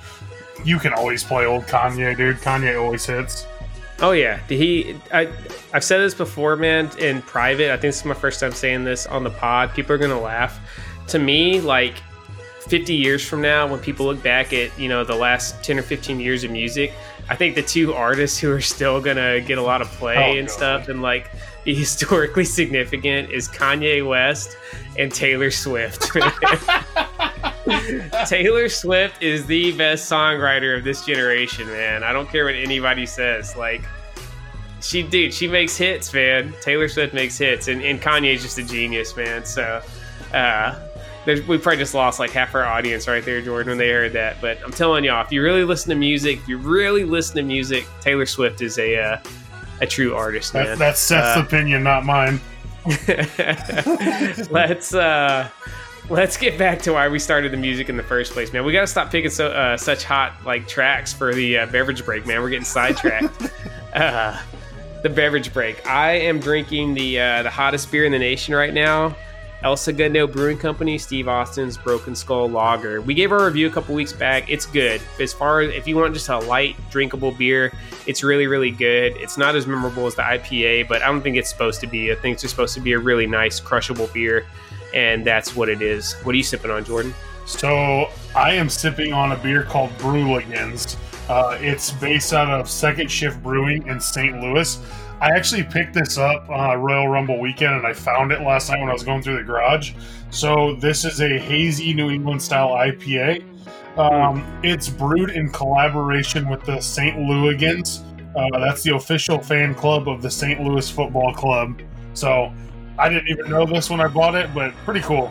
you can always play old Kanye, dude. Kanye always hits. Oh yeah, he. I, I've said this before, man. In private, I think this is my first time saying this on the pod. People are gonna laugh. To me, like fifty years from now, when people look back at you know the last ten or fifteen years of music, I think the two artists who are still gonna get a lot of play oh, and God. stuff and like be historically significant is Kanye West and Taylor Swift. Taylor Swift is the best songwriter of this generation, man. I don't care what anybody says. Like, she, dude, she makes hits, man. Taylor Swift makes hits, and, and Kanye's just a genius, man. So, uh, we probably just lost like half our audience right there, Jordan, when they heard that. But I'm telling y'all, if you really listen to music, if you really listen to music, Taylor Swift is a uh, a true artist, man. That, that's Seth's uh, opinion, not mine. Let's. Uh, Let's get back to why we started the music in the first place, man. We got to stop picking so, uh, such hot like tracks for the uh, beverage break, man. We're getting sidetracked. uh, the beverage break. I am drinking the uh, the hottest beer in the nation right now. El Segundo Brewing Company, Steve Austin's Broken Skull Lager. We gave our review a couple weeks back. It's good. As far as if you want just a light, drinkable beer, it's really, really good. It's not as memorable as the I P A, but I don't think it's supposed to be. I think it's just supposed to be a really nice, crushable beer. And that's what it is. What are you sipping on, Jordan? So I am sipping on a beer called Brewligans. Uh, it's based out of Second Shift Brewing in Saint Louis. I actually picked this up on Royal Rumble weekend, and I found it last night when I was going through the garage. So this is a hazy New England style I P A. Um, mm. It's brewed in collaboration with the Saint Louigans. Uh, that's the official fan club of the Saint Louis Football Club. So I didn't even know this when I bought it, but pretty cool.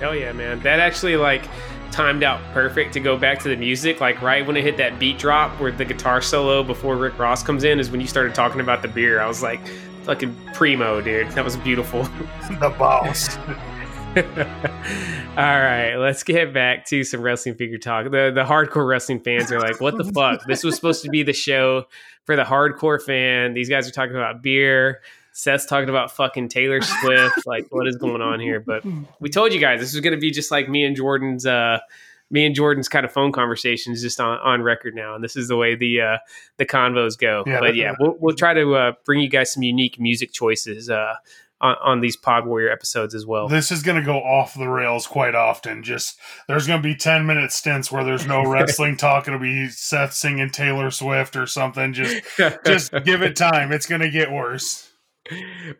Hell yeah, man. That actually, like, timed out perfect to go back to the music. Like, right when it hit that beat drop where the guitar solo before Rick Ross comes in is when you started talking about the beer. I was like, fucking primo, dude. That was beautiful. The boss. All right, let's get back to some wrestling figure talk. The the hardcore wrestling fans are like, what the fuck? This was supposed to be the show for the hardcore fan. These guys are talking about beer. Seth's talking about fucking Taylor Swift. Like, what is going on here? But we told you guys this is going to be just like me and Jordan's, uh, me and Jordan's kind of phone conversations, just on, on record now. And this is the way the uh, the convos go. Yeah, but yeah, we'll, we'll try to uh, bring you guys some unique music choices uh, on, on these Pod Warrior episodes as well. This is going to go off the rails quite often. Just there's going to be ten minute stints where there's no wrestling talk. It'll be Seth singing Taylor Swift or something. Just just give it time. It's going to get worse.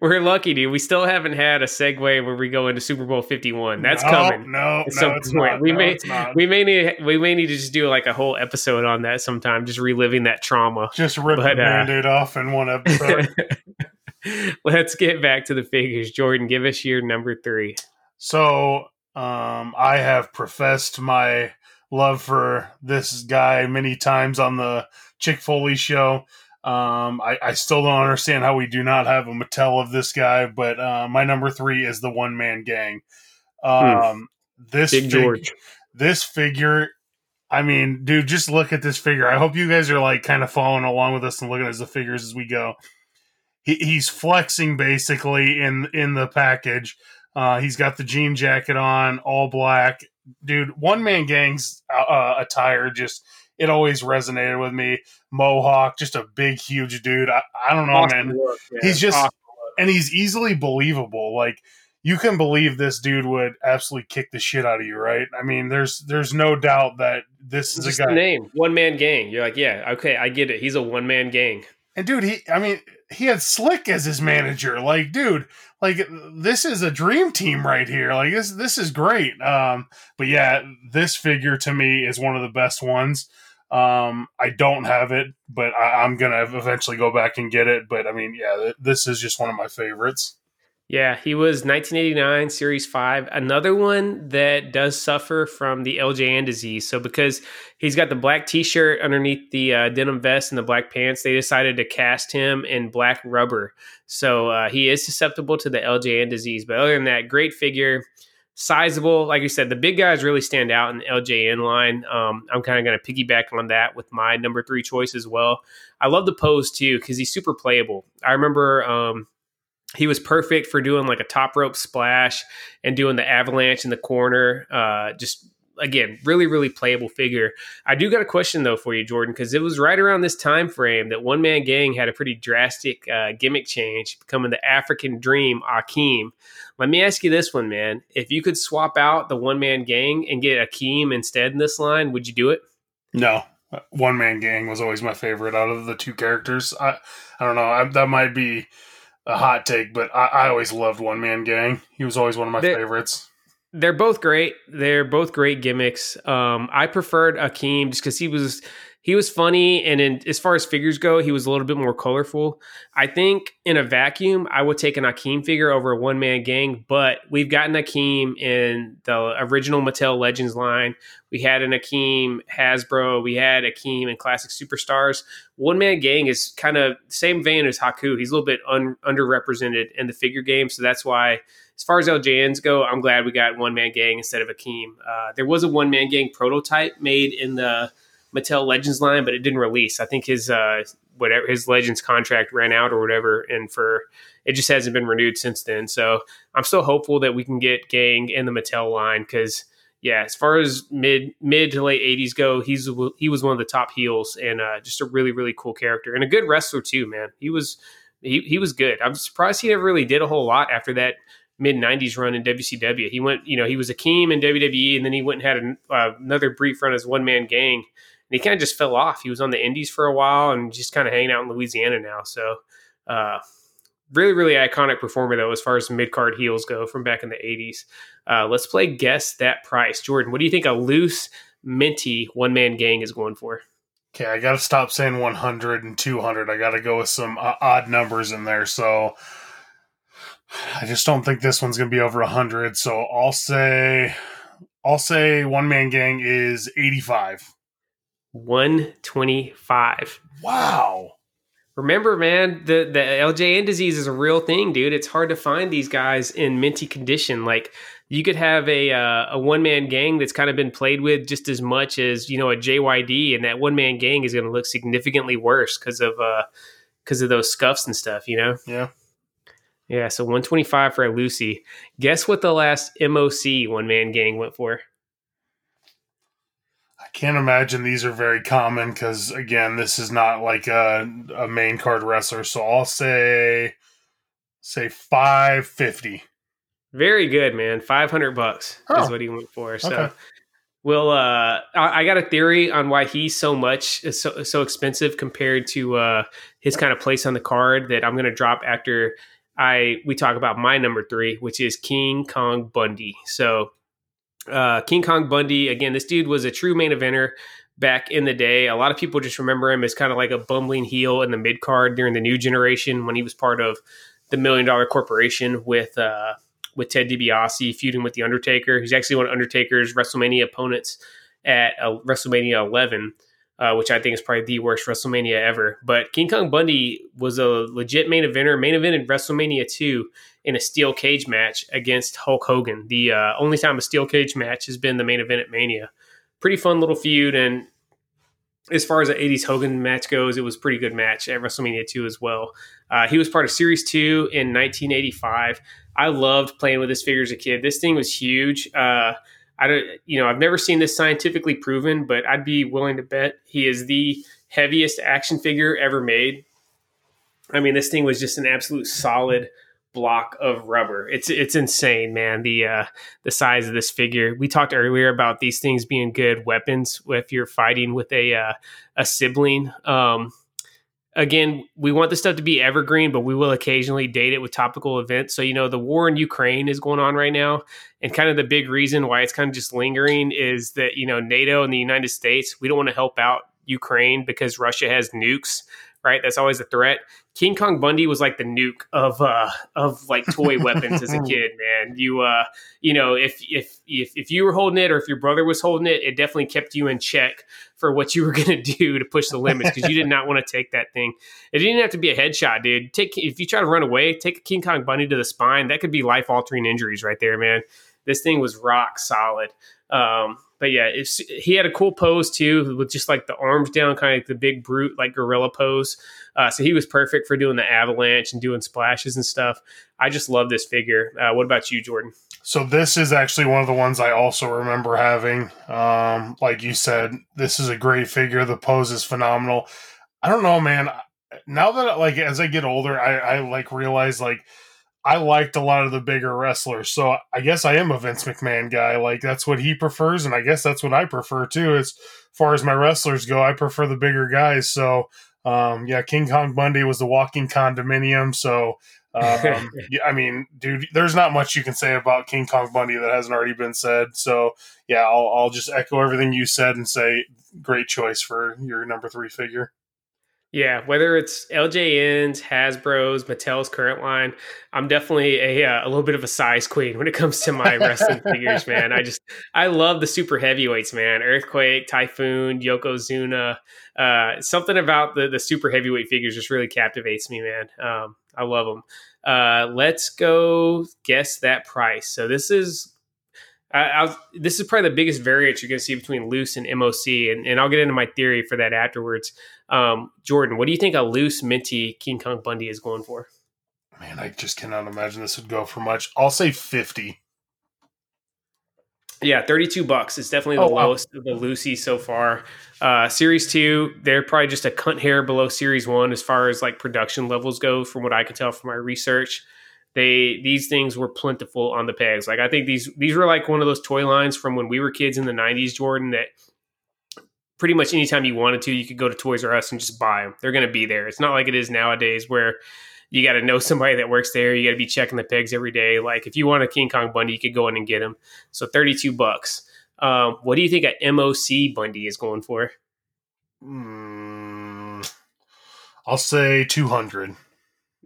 We're lucky, dude. We still haven't had a segue where we go into Super Bowl fifty-one. That's no, coming. No, at some no, it's point. Not. We no, may, it's not. we may need, we may need to just do like a whole episode on that sometime. Just reliving that trauma. Just rip but, the Band-Aid uh, off in one episode. Let's get back to the figures. Jordan, give us your number three. So um, I have professed my love for this guy many times on the Chick Foley show. Um, I, I still don't understand how we do not have a Mattel of this guy, but uh, my number three is the One Man Gang. Um, mm. This Big fig- George, this figure. I mean, dude, just look at this figure. I hope you guys are like kind of following along with us and looking at the figures as we go. He, he's flexing basically in in the package. Uh, he's got the jean jacket on, all black. Dude, One Man Gang's uh, attire just. It always resonated with me. Mohawk, just a big, huge dude. I, I don't know, awesome man. Look, yeah. He's just, awesome. And he's easily believable. Like, you can believe this dude would absolutely kick the shit out of you, right? I mean, there's there's no doubt that this is just a guy. The name, One Man Gang. You're like, yeah, okay, I get it. He's a one man gang. And dude, he, I mean, he had Slick as his manager. Like, dude, like this is a dream team right here. Like this, this is great. Um, but yeah, this figure to me is one of the best ones. Um, I don't have it, but I, I'm going to eventually go back and get it. But I mean, yeah, th- this is just one of my favorites. Yeah, he was nineteen eighty-nine Series five. Another one that does suffer from the L J N disease. So because he's got the black T-shirt underneath the uh, denim vest and the black pants, they decided to cast him in black rubber. So uh, he is susceptible to the L J N disease. But other than that, great figure. Sizable, like you said, the big guys really stand out in the L J N line. Um, I'm kind of going to piggyback on that with my number three choice as well. I love the pose too because he's super playable. I remember um, he was perfect for doing like a top rope splash and doing the avalanche in the corner. Uh, just again, really, really playable figure. I do got a question though for you, Jordan, because it was right around this time frame that One Man Gang had a pretty drastic uh, gimmick change, becoming the African Dream Akeem. Let me ask you this one, man. If you could swap out the One Man Gang and get Akeem instead in this line, would you do it? No. One Man Gang was always my favorite out of the two characters. I, I don't know. I, that might be a hot take, but I, I always loved One Man Gang. He was always one of my they, favorites. They're both great. They're both great gimmicks. Um, I preferred Akeem just because he was... he was funny. And in, as far as figures go, he was a little bit more colorful. I think in a vacuum, I would take an Akeem figure over a one man gang, but we've gotten Akeem in the original Mattel Legends line. We had an Akeem Hasbro. We had Akeem in Classic Superstars. One man gang is kind of same vein as Haku. He's a little bit un- underrepresented in the figure game. So that's why, as far as L J Ns go, I'm glad we got one man gang instead of Akeem. Uh, there was a one man gang prototype made in the Mattel Legends line, but it didn't release. I think his uh, whatever his Legends contract ran out or whatever, and for it just hasn't been renewed since then. So I'm still hopeful that we can get Gang in the Mattel line because, yeah, as far as mid mid to late eighties go, he's he was one of the top heels and uh, just a really really cool character and a good wrestler too. Man, he was he he was good. I'm surprised he never really did a whole lot after that mid nineties run in W C W. He went, you know, he was Akeem in W W E, and then he went and had a, uh, another brief run as one man gang. And he kind of just fell off. He was on the Indies for a while and just kind of hanging out in Louisiana now. So uh, really, really iconic performer, though, as far as mid-card heels go from back in the eighties. Uh, let's play Guess That Price. Jordan, what do you think a loose, minty one-man gang is going for? Okay, I got to stop saying one hundred and two hundred. I got to go with some uh, odd numbers in there. So I just don't think this one's going to be over one hundred. So I'll say, I'll say one-man gang is eighty-five. one twenty-five. Wow. Remember, man, the, the L J N disease is a real thing, dude. It's hard to find these guys in minty condition. Like, you could have a uh, a one-man gang that's kind of been played with just as much as, you know, a J Y D, and that one-man gang is going to look significantly worse because of, uh, because of those scuffs and stuff, you know? Yeah. Yeah, so one twenty-five for a Lucy. Guess what the last M O C one-man gang went for? Can't imagine these are very common because, again, this is not like a, a main card wrestler. So I'll say say five fifty. Very good, man. five hundred bucks oh. is what he went for. So okay. we'll uh, I, I got a theory on why he's so much so so expensive compared to uh, his kind of place on the card that I'm going to drop after I we talk about my number three, which is King Kong Bundy. So. Uh, King Kong Bundy, again, this dude was a true main eventer back in the day. A lot of people just remember him as kind of like a bumbling heel in the mid card during the new generation when he was part of the Million Dollar Corporation with uh, with Ted DiBiase feuding with The Undertaker. He's actually one of Undertaker's WrestleMania opponents at uh, WrestleMania eleven, uh, which I think is probably the worst WrestleMania ever. But King Kong Bundy was a legit main eventer, main evented WrestleMania two. In a steel cage match against Hulk Hogan. The uh, only time a steel cage match has been the main event at Mania. Pretty fun little feud. And as far as the eighties Hogan match goes, it was a pretty good match at WrestleMania two as well. Uh, he was part of Series two in nineteen eighty-five. I loved playing with this figure as a kid. This thing was huge. Uh, I don't, you know, I've never seen this scientifically proven, but I'd be willing to bet he is the heaviest action figure ever made. I mean, this thing was just an absolute solid block of rubber. It's it's insane, man. The uh, the size of this figure. We talked earlier about these things being good weapons if you're fighting with a uh, a sibling. Um, again, we want this stuff to be evergreen, but we will occasionally date it with topical events. So, you know, the war in Ukraine is going on right now, and kind of the big reason why it's kind of just lingering is that, you know, NATO and the United States, we don't want to help out Ukraine because Russia has nukes. Right, that's always a threat. King Kong Bundy was like the nuke of uh, of like toy weapons as a kid, man. You uh, you know, if if if if you were holding it or if your brother was holding it, it definitely kept you in check for what you were gonna do to push the limits because you did not want to take that thing. It didn't have to be a headshot, dude. Take if you try to run away, take a King Kong Bundy to the spine. That could be life altering injuries right there, man. This thing was rock solid. Um, But yeah, it's, he had a cool pose too, with just like the arms down, kind of like the big brute, like gorilla pose. Uh, so he was perfect for doing the avalanche and doing splashes and stuff. I just love this figure. Uh, what about you, Jordan? So this is actually one of the ones I also remember having. Um, like you said, this is a great figure. The pose is phenomenal. I don't know, man. Now that like as I get older, I, I like realize like. I liked a lot of the bigger wrestlers, so I guess I am a Vince McMahon guy. Like, that's what he prefers, and I guess that's what I prefer, too. As far as my wrestlers go, I prefer the bigger guys. So, um, yeah, King Kong Bundy was the walking condominium. So, um, yeah, I mean, dude, there's not much you can say about King Kong Bundy that hasn't already been said. So, yeah, I'll, I'll just echo everything you said and say great choice for your number three figure. Yeah, whether it's L J N's, Hasbro's, Mattel's current line, I'm definitely a uh, a little bit of a size queen when it comes to my wrestling figures, man. I just, I love the super heavyweights, man. Earthquake, Typhoon, Yokozuna. Uh, something about the, the super heavyweight figures just really captivates me, man. Um, I love them. Uh, let's go guess that price. So this is... I, I was, this is probably the biggest variance you're going to see between loose and M O C, and, and I'll get into my theory for that afterwards. Um, Jordan, what do you think a loose minty King Kong Bundy is going for? Man, I just cannot imagine this would go for much. I'll say fifty. Yeah, thirty-two bucks is definitely the oh, lowest wow. of the loosies so far. Uh, series two, they're probably just a cunt hair below series one as far as like production levels go, from what I can tell from my research. They these things were plentiful on the pegs. Like I think these these were like one of those toy lines from when we were kids in the nineties, Jordan, that pretty much anytime you wanted to, you could go to Toys R Us and just buy them. They're going to be there. It's not like it is nowadays where you got to know somebody that works there. You got to be checking the pegs every day. Like if you want a King Kong Bundy, you could go in and get them. So thirty-two bucks. Um, what do you think a M O C Bundy is going for? Mm, I'll say two hundred.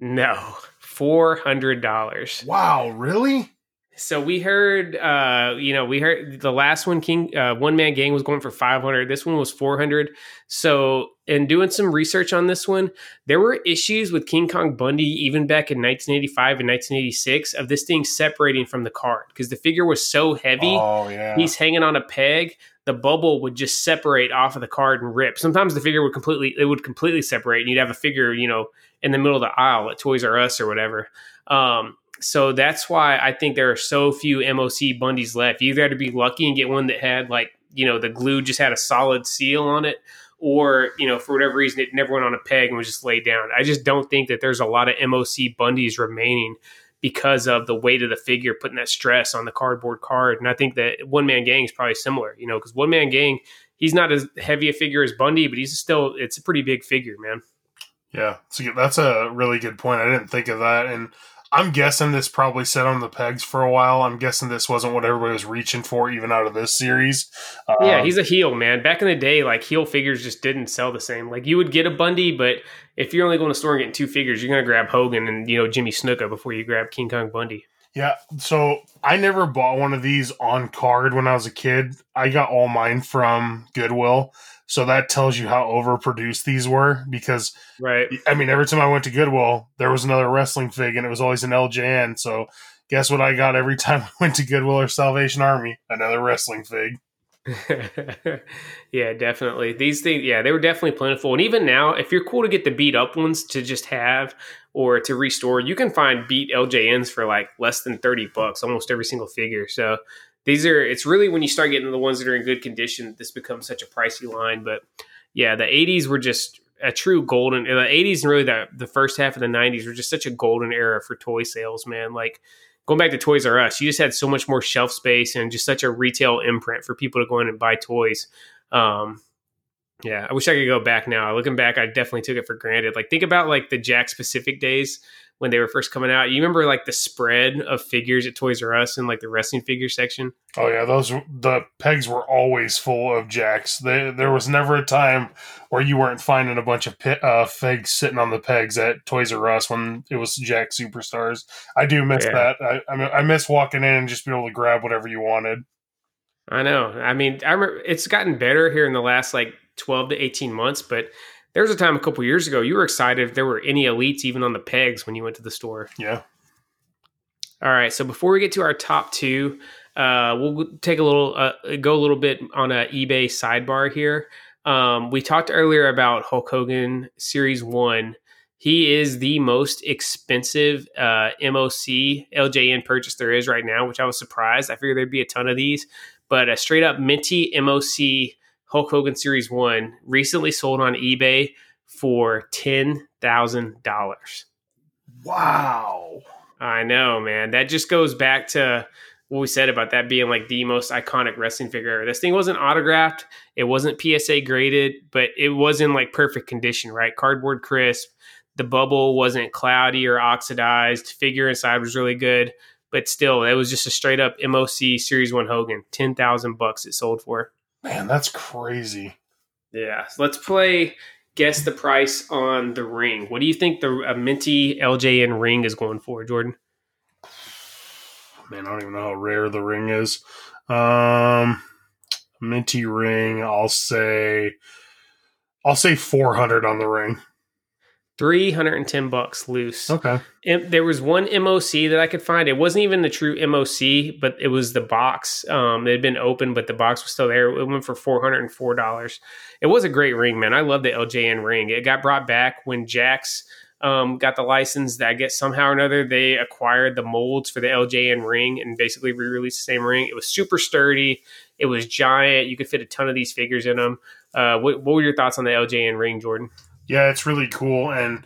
No. four hundred dollars. Wow, really? So we heard, uh, you know, we heard the last one, King uh, One Man Gang was going for five hundred. This one was four hundred. So in doing some research on this one, there were issues with King Kong Bundy even back in nineteen eighty-five and nineteen eighty-six of this thing separating from the cart because the figure was so heavy. Oh, yeah. He's hanging on a peg. The bubble would just separate off of the card and rip. Sometimes the figure would completely, it would completely separate, and you'd have a figure, you know, in the middle of the aisle at Toys R Us or whatever. Um, so that's why I think there are so few M O C Bundys left. You either had to be lucky and get one that had like, you know, the glue just had a solid seal on it, or, you know, for whatever reason, it never went on a peg and was just laid down. I just don't think that there's a lot of M O C Bundys remaining because of the weight of the figure, putting that stress on the cardboard card. And I think that One Man Gang is probably similar, you know, because One Man Gang, he's not as heavy a figure as Bundy, but he's still, it's a pretty big figure, man. Yeah. So that's a really good point. I didn't think of that. And I'm guessing this probably sat on the pegs for a while. I'm guessing this wasn't what everybody was reaching for, even out of this series. Um, yeah, he's a heel, man. Back in the day, like, heel figures just didn't sell the same. Like, you would get a Bundy, but if you're only going to the store and getting two figures, you're going to grab Hogan and, you know, Jimmy Snuka before you grab King Kong Bundy. Yeah, so I never bought one of these on card when I was a kid. I got all mine from Goodwill. So that tells you how overproduced these were because, right. I mean, every time I went to Goodwill, there was another wrestling fig, and it was always an L J N. So guess what I got every time I went to Goodwill or Salvation Army? Another wrestling fig. Yeah, definitely. These things, yeah, they were definitely plentiful. And even now, if you're cool to get the beat up ones to just have or to restore, you can find beat L J Ns for like less than thirty bucks, almost every single figure. So these are, it's really when you start getting the ones that are in good condition, this becomes such a pricey line. But yeah, the eighties were just a true golden, the eighties and really the, the first half of the nineties were just such a golden era for toy sales, man. Like going back to Toys R Us, you just had so much more shelf space and just such a retail imprint for people to go in and buy toys. Um, yeah, I wish I could go back now. Looking back, I definitely took it for granted. Like think about like the Jack's Pacific days when they were first coming out. You remember like the spread of figures at Toys R Us and like the wrestling figure section? Oh yeah, those the pegs were always full of Jacks. They, there was never a time where you weren't finding a bunch of pe- uh, figs sitting on the pegs at Toys R Us when it was Jack Superstars. I do miss yeah. that. I, I, mean, I miss walking in and just being able to grab whatever you wanted. I know. I mean, I remember it's gotten better here in the last like twelve to eighteen months, but there was a time a couple years ago you were excited if there were any elites even on the pegs when you went to the store. Yeah. All right. So before we get to our top two, uh, we'll take a little uh, go a little bit on a eBay sidebar here. Um, we talked earlier about Hulk Hogan Series One. He is the most expensive uh, M O C L J N purchase there is right now, which I was surprised. I figured there'd be a ton of these, but a straight up minty M O C Hulk Hogan Series One recently sold on eBay for ten thousand dollars. Wow. I know, man. That just goes back to what we said about that being like the most iconic wrestling figure ever. This thing wasn't autographed. It wasn't P S A graded, but it was in like perfect condition, right? Cardboard crisp. The bubble wasn't cloudy or oxidized. Figure inside was really good, but still, it was just a straight up M O C Series One Hogan. ten thousand bucks it sold for. Man, that's crazy. Yeah. So let's play guess the price on the ring. What do you think the a minty L J N ring is going for, Jordan? Man, I don't even know how rare the ring is. Um, minty ring, I'll say, I'll say four hundred on the ring. three hundred ten bucks loose. Okay. And there was one M O C that I could find. It wasn't even the true M O C, but it was the box. Um, it had been open, but the box was still there. It went for four hundred four dollars. It was a great ring, man. I love the L J N ring. It got brought back when Jax um, got the license. That I guess somehow or another, they acquired the molds for the L J N ring and basically re-released the same ring. It was super sturdy. It was giant. You could fit a ton of these figures in them. Uh, what, what were your thoughts on the L J N ring, Jordan? Yeah, it's really cool, and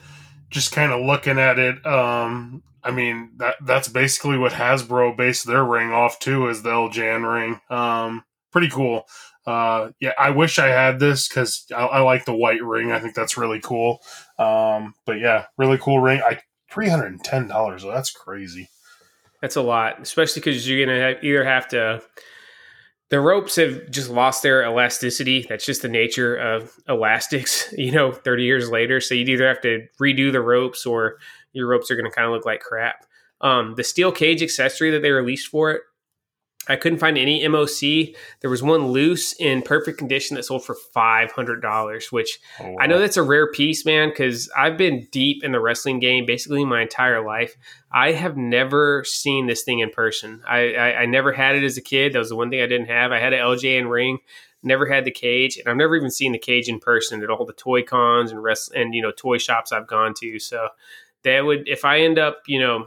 just kind of looking at it, um, I mean, that that's basically what Hasbro based their ring off too, is the L J N ring. Um, pretty cool. Uh, yeah, I wish I had this because I, I like the white ring. I think that's really cool. Um, but yeah, really cool ring. I three hundred ten dollars, so that's crazy. That's a lot, especially because you're going to either have to... The ropes have just lost their elasticity. That's just the nature of elastics, you know, thirty years later. So you'd either have to redo the ropes or your ropes are going to kind of look like crap. Um, the steel cage accessory that they released for it, I couldn't find any M O C. There was one loose in perfect condition that sold for five hundred dollars, which oh, wow. I know that's a rare piece, man, because I've been deep in the wrestling game basically my entire life. I have never seen this thing in person. I, I, I never had it as a kid. That was the one thing I didn't have. I had an L J N ring, never had the cage, and I've never even seen the cage in person at all the toy cons and rest and, you know, toy shops I've gone to. So that would, if I end up, you know,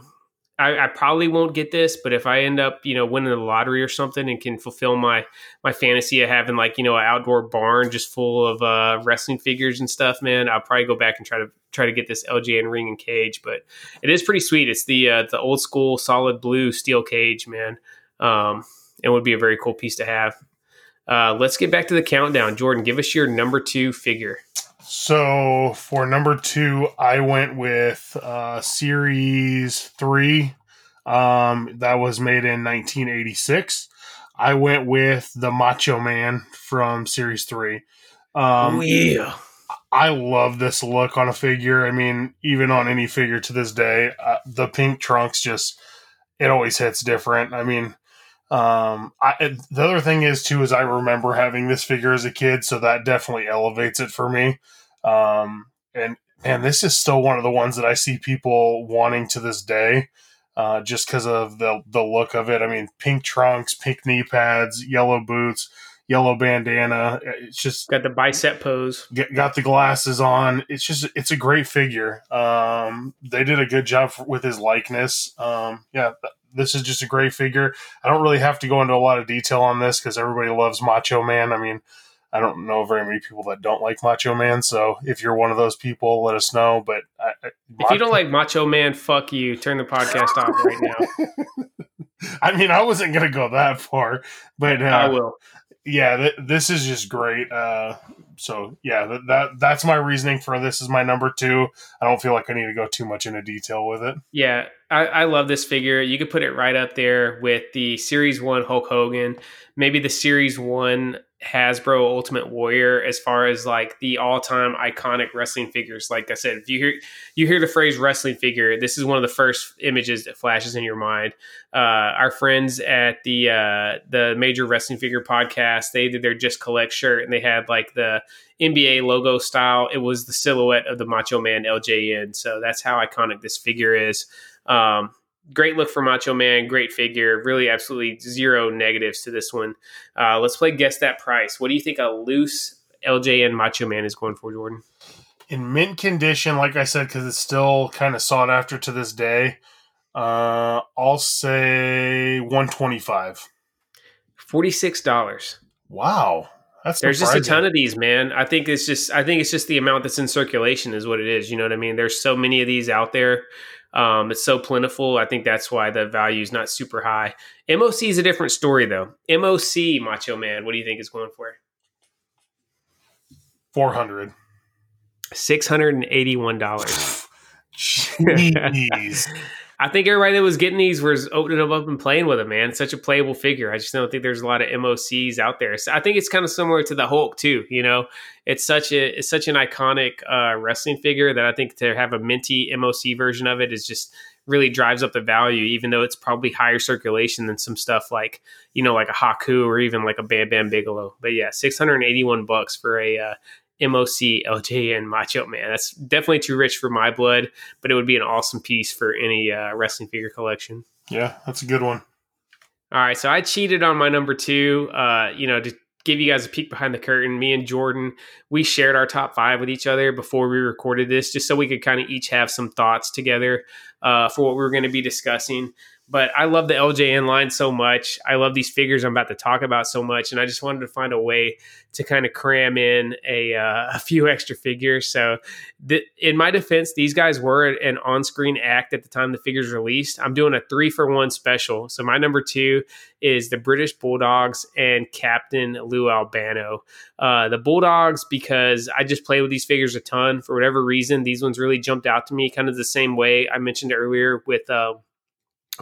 I, I probably won't get this, but if I end up, you know, winning the lottery or something and can fulfill my my fantasy of having, like, you know, an outdoor barn just full of uh, wrestling figures and stuff, man, I'll probably go back and try to try to get this L J N ring and cage. But it is pretty sweet. It's the uh, the old school solid blue steel cage, man. Um, it would be a very cool piece to have. Uh, let's get back to the countdown. Jordan, give us your number two figure. So for number two, I went with uh, Series three. Um, that was made in nineteen eighty-six. I went with the Macho Man from Series three. Um, oh, yeah. I love this look on a figure. I mean, even on any figure to this day, uh, the pink trunks just, it always hits different. I mean... Um, I, the other thing is too, is I remember having this figure as a kid, so that definitely elevates it for me. Um, and, and this is still one of the ones that I see people wanting to this day, uh, just because of the, the look of it. I mean, pink trunks, pink knee pads, yellow boots, yellow bandana. It's just got the bicep pose, get, got the glasses on. It's just, it's a great figure. Um, they did a good job for, with his likeness. Um, yeah, this is just a great figure. I don't really have to go into a lot of detail on this because everybody loves Macho Man. I mean, I don't know very many people that don't like Macho Man. So if you're one of those people, let us know. But I, I, if Macho- you don't like Macho Man, fuck you. Turn the podcast off right now. I mean, I wasn't going to go that far, but uh, I will. Yeah, th- this is just great. Uh, so yeah, th- that that's my reasoning for this is my number two. I don't feel like I need to go too much into detail with it. Yeah, I, I love this figure. You could put it right up there with the Series one Hulk Hogan, maybe the Series one Hasbro Ultimate Warrior, as far as like the all-time iconic wrestling figures. Like I said, if you hear you hear the phrase wrestling figure, this is one of the first images that flashes in your mind. Uh, our friends at the uh, the Major Wrestling Figure Podcast, they did their Just Collect shirt, and they had like the N B A logo style. It was the silhouette of the Macho Man L J N. So that's how iconic this figure is. Um, Great look for Macho Man. Great figure. Really, absolutely zero negatives to this one. Uh, let's play guess that price. What do you think a loose L J N Macho Man is going for, Jordan? In mint condition, like I said, because it's still kind of sought after to this day, uh, I'll say one hundred twenty-five dollars. forty-six dollars. Wow. That's There's surprising. Just a ton of these, man. I think it's just I think it's just the amount that's in circulation is what it is. You know what I mean? There's so many of these out there. Um, it's so plentiful. I think that's why the value is not super high. M O C is a different story, though. M O C, Macho Man, what do you think it's going for? four hundred dollars. six hundred eighty-one dollars. Jeez. I think everybody that was getting these was opening them up and playing with them, man. Such a playable figure. I just don't think there's a lot of M O Cs out there. So I think it's kind of similar to the Hulk too. You know, it's such a it's such an iconic uh, wrestling figure that I think to have a minty M O C version of it is just really drives up the value, even though it's probably higher circulation than some stuff like, you know, like a Haku or even like a Bam Bam Bigelow. But yeah, six hundred eighty-one bucks for a uh, M O C L J N Macho Man. That's definitely too rich for my blood, but it would be an awesome piece for any uh, wrestling figure collection. Yeah, that's a good one. All right, so I cheated on my number two, uh, you know, to give you guys a peek behind the curtain. Me and Jordan, we shared our top five with each other before we recorded this, just so we could kind of each have some thoughts together uh, for what we were going to be discussing. But I love the L J N line so much. I love these figures I'm about to talk about so much. And I just wanted to find a way to kind of cram in a, uh, a few extra figures. So th- in my defense, these guys were an on-screen act at the time the figures released. I'm doing a three-for-one special. So my number two is the British Bulldogs and Captain Lou Albano. Uh, the Bulldogs, because I just play with these figures a ton. For whatever reason, these ones really jumped out to me kind of the same way I mentioned earlier with... Uh,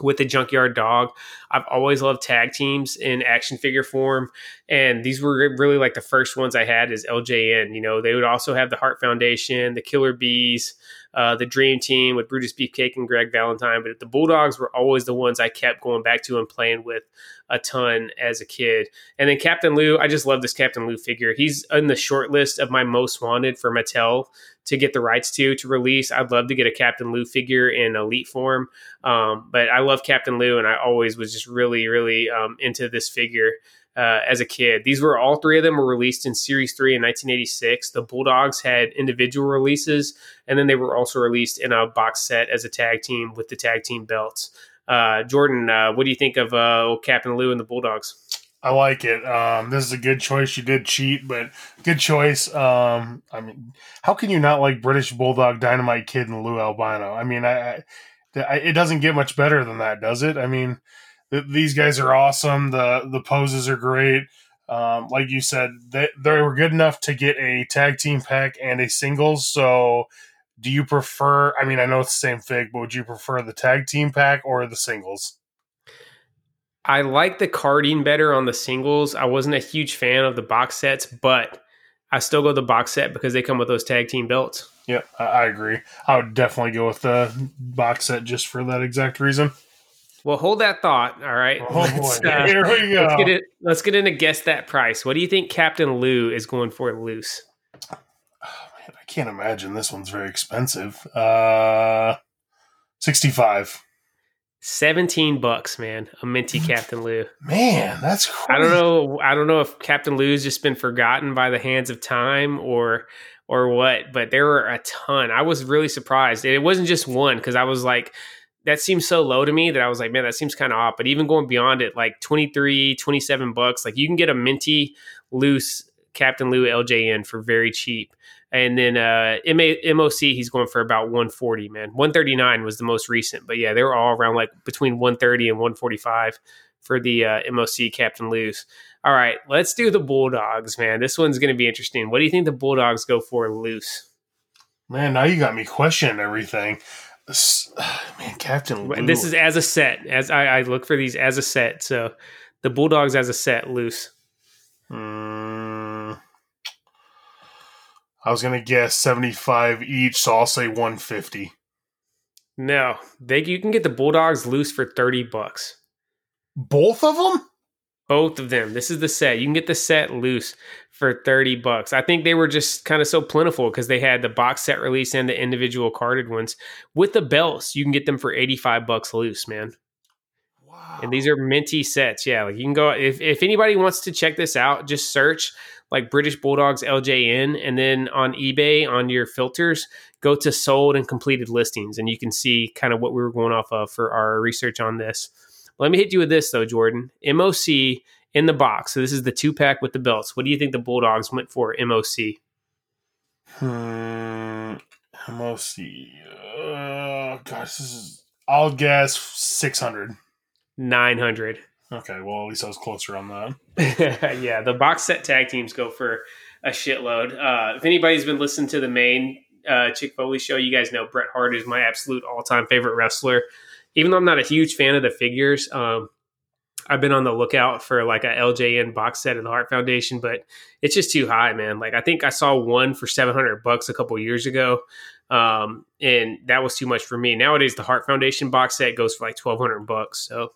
with the Junkyard Dog. I've always loved tag teams in action figure form. And these were really like the first ones I had as L J N. You know, they would also have the Heart Foundation, the Killer Bees, uh, the Dream Team with Brutus Beefcake and Greg Valentine. But the Bulldogs were always the ones I kept going back to and playing with a ton as a kid. And then Captain Lou, I just love this Captain Lou figure. He's on the short list of my most wanted for Mattel to get the rights to, to release. I'd love to get a Captain Lou figure in elite form. Um, but I love Captain Lou, and I always was just really, really um, into this figure uh, as a kid. These were all three of them were released in Series three in nineteen eighty-six. The Bulldogs had individual releases, and then they were also released in a box set as a tag team with the tag team belts. Uh, Jordan, uh, what do you think of uh, old Captain Lou and the Bulldogs? I like it. Um, this is a good choice. You did cheat, but good choice. Um, I mean, how can you not like British Bulldog, Dynamite Kid, and Lou Albano? I mean, I, I it doesn't get much better than that, does it? I mean, th- these guys are awesome. The the poses are great. Um, like you said, they they were good enough to get a tag team pack and a singles. So, do you prefer? I mean, I know it's the same fig, but would you prefer the tag team pack or the singles? I like the carding better on the singles. I wasn't a huge fan of the box sets, but I still go the box set because they come with those tag team belts. Yeah, I agree. I would definitely go with the box set just for that exact reason. Well, hold that thought, all right? Oh, let's, boy. Uh, Here we go. Let's get, in, let's get into Guess That Price. What do you think Captain Lou is going for loose? Oh, man, I can't imagine. This one's very expensive. Uh, sixty-five. seventeen bucks, man. A minty Captain Lou. Man, that's crazy. I don't know. I don't know if Captain Lou's just been forgotten by the hands of time or or what, but there were a ton. I was really surprised. And it wasn't just one, because I was like, that seems so low to me that I was like, man, that seems kind of off. But even going beyond it, like twenty-three, twenty-seven bucks, like you can get a minty loose Captain Lou L J N for very cheap. And then uh, M O C, he's going for about one forty, man. one thirty-nine was the most recent. But yeah, they were all around like between one thirty and one forty-five for the uh, M O C Captain Lou's. All right, let's do the Bulldogs, man. This one's going to be interesting. What do you think the Bulldogs go for loose? Man, now you got me questioning everything. Man, Captain Lou. This is as a set. As I, I look for these as a set. So the Bulldogs as a set loose. Hmm. I was going to guess seventy-five each, so I'll say one fifty. No, they you can get the Bulldogs loose for thirty bucks. Both of them? Both of them. This is the set. You can get the set loose for thirty bucks. I think they were just kind of so plentiful because they had the box set release and the individual carded ones. With the belts, you can get them for eighty-five bucks loose, man. Wow. And these are minty sets. Yeah, like you can go if if anybody wants to check this out, just search like British Bulldogs L J N, and then on eBay, on your filters, go to sold and completed listings, and you can see kind of what we were going off of for our research on this. Let me hit you with this, though, Jordan. M O C in the box. So this is the two-pack with the belts. What do you think the Bulldogs went for, M O C? Hmm, M O C. Uh, gosh, this is, I'll guess six hundred. nine hundred. Okay, well, at least I was closer on that. Yeah, the box set tag teams go for a shitload. Uh, if anybody's been listening to the main uh, Chick Foley show, you guys know Bret Hart is my absolute all-time favorite wrestler. even though I'm not a huge fan of the figures, um, I've been on the lookout for like a L J N box set of the Heart Foundation, but it's just too high, man. Like I think I saw one for seven hundred bucks a couple years ago. Um, and that was too much for me. Nowadays, the Heart Foundation box set goes for like twelve hundred bucks. So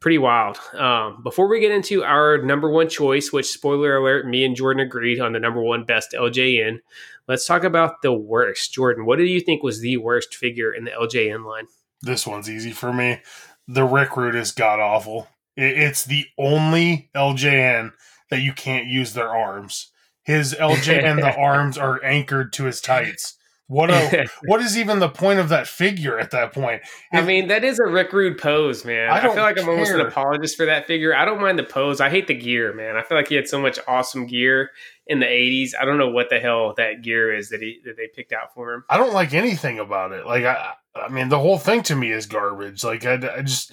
pretty wild. Um, before we get into our number one choice, which spoiler alert, me and Jordan agreed on the number one best L J N. Let's talk about the worst. Jordan, what do you think was the worst figure in the L J N line? This one's easy for me. The Rick Rude is god awful. It's the only L J N that you can't use their arms. His L J N, the arms are anchored to his tights. What a, what is even the point of that figure at that point? If, I mean, that is a Rick Rude pose, man. I, I feel like I'm care. almost an apologist for that figure. I don't mind the pose. I hate the gear, man. I feel like he had so much awesome gear in the eighties. I don't know what the hell that gear is that he that they picked out for him. I don't like anything about it. Like, I, I mean, the whole thing to me is garbage. Like, I, I just...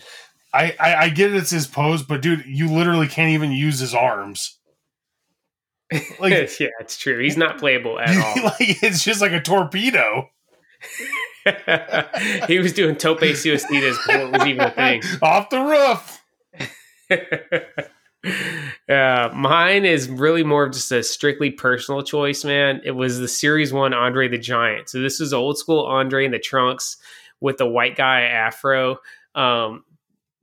I, I, I get it's his pose, but dude, you literally can't even use his arms. Like, yeah, it's true. He's not playable at all. Like, it's just like a torpedo. He was doing tope suicidas before it was even a thing. Off the roof. uh, mine is really more of just a strictly personal choice, man. It was the Series one Andre the Giant. So this is old school Andre in the trunks with the white guy afro. Um,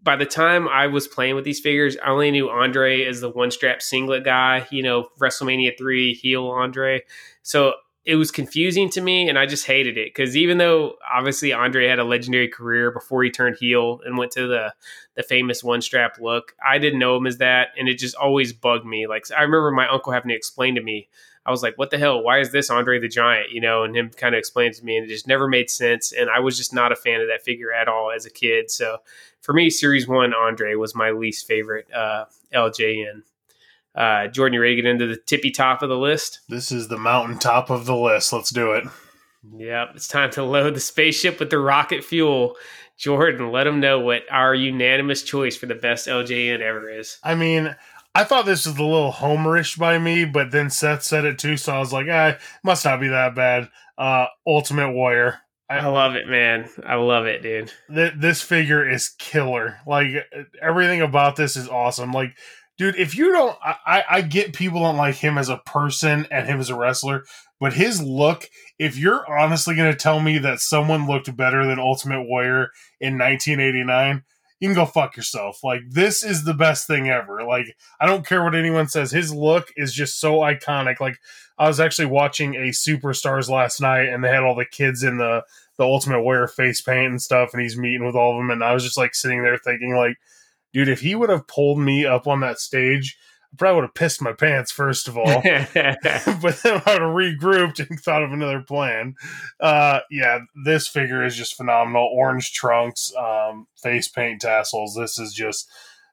By the time I was playing with these figures, I only knew Andre as the one-strap singlet guy, you know, WrestleMania three heel Andre. So it was confusing to me, and I just hated it because even though obviously Andre had a legendary career before he turned heel and went to the the famous one-strap look, I didn't know him as that, and it just always bugged me. Like I remember my uncle having to explain to me, I was like, "What the hell? Why is this Andre the Giant?" You know, and him kind of explained to me, and it just never made sense. And I was just not a fan of that figure at all as a kid, so. For me, Series one Andre was my least favorite uh, L J N. Uh, Jordan, you ready to get into the tippy top of the list? This is the mountaintop of the list. Let's do it. Yep, it's time to load the spaceship with the rocket fuel. Jordan, let them know what our unanimous choice for the best L J N ever is. I mean, I thought this was a little homerish by me, but then Seth said it too, so I was like, eh, must not be that bad. Uh, Ultimate Warrior. I, I love it, man. I love it, dude. Th- this figure is killer. Like, everything about this is awesome. Like, dude, if you don't... I, I get people don't like him as a person and him as a wrestler, but his look, if you're honestly going to tell me that someone looked better than Ultimate Warrior in nineteen eighty-nine, you can go fuck yourself. Like, this is the best thing ever. Like, I don't care what anyone says. His look is just so iconic. Like, I was actually watching a Superstars last night, and they had all the kids in the, the Ultimate Warrior face paint and stuff, and he's meeting with all of them, and I was just, like, sitting there thinking, like, dude, if he would have pulled me up on that stage, I probably would have pissed my pants, first of all. But then I would have regrouped and thought of another plan. Uh, yeah, this figure is just phenomenal. Orange trunks, um, face paint tassels. This is just,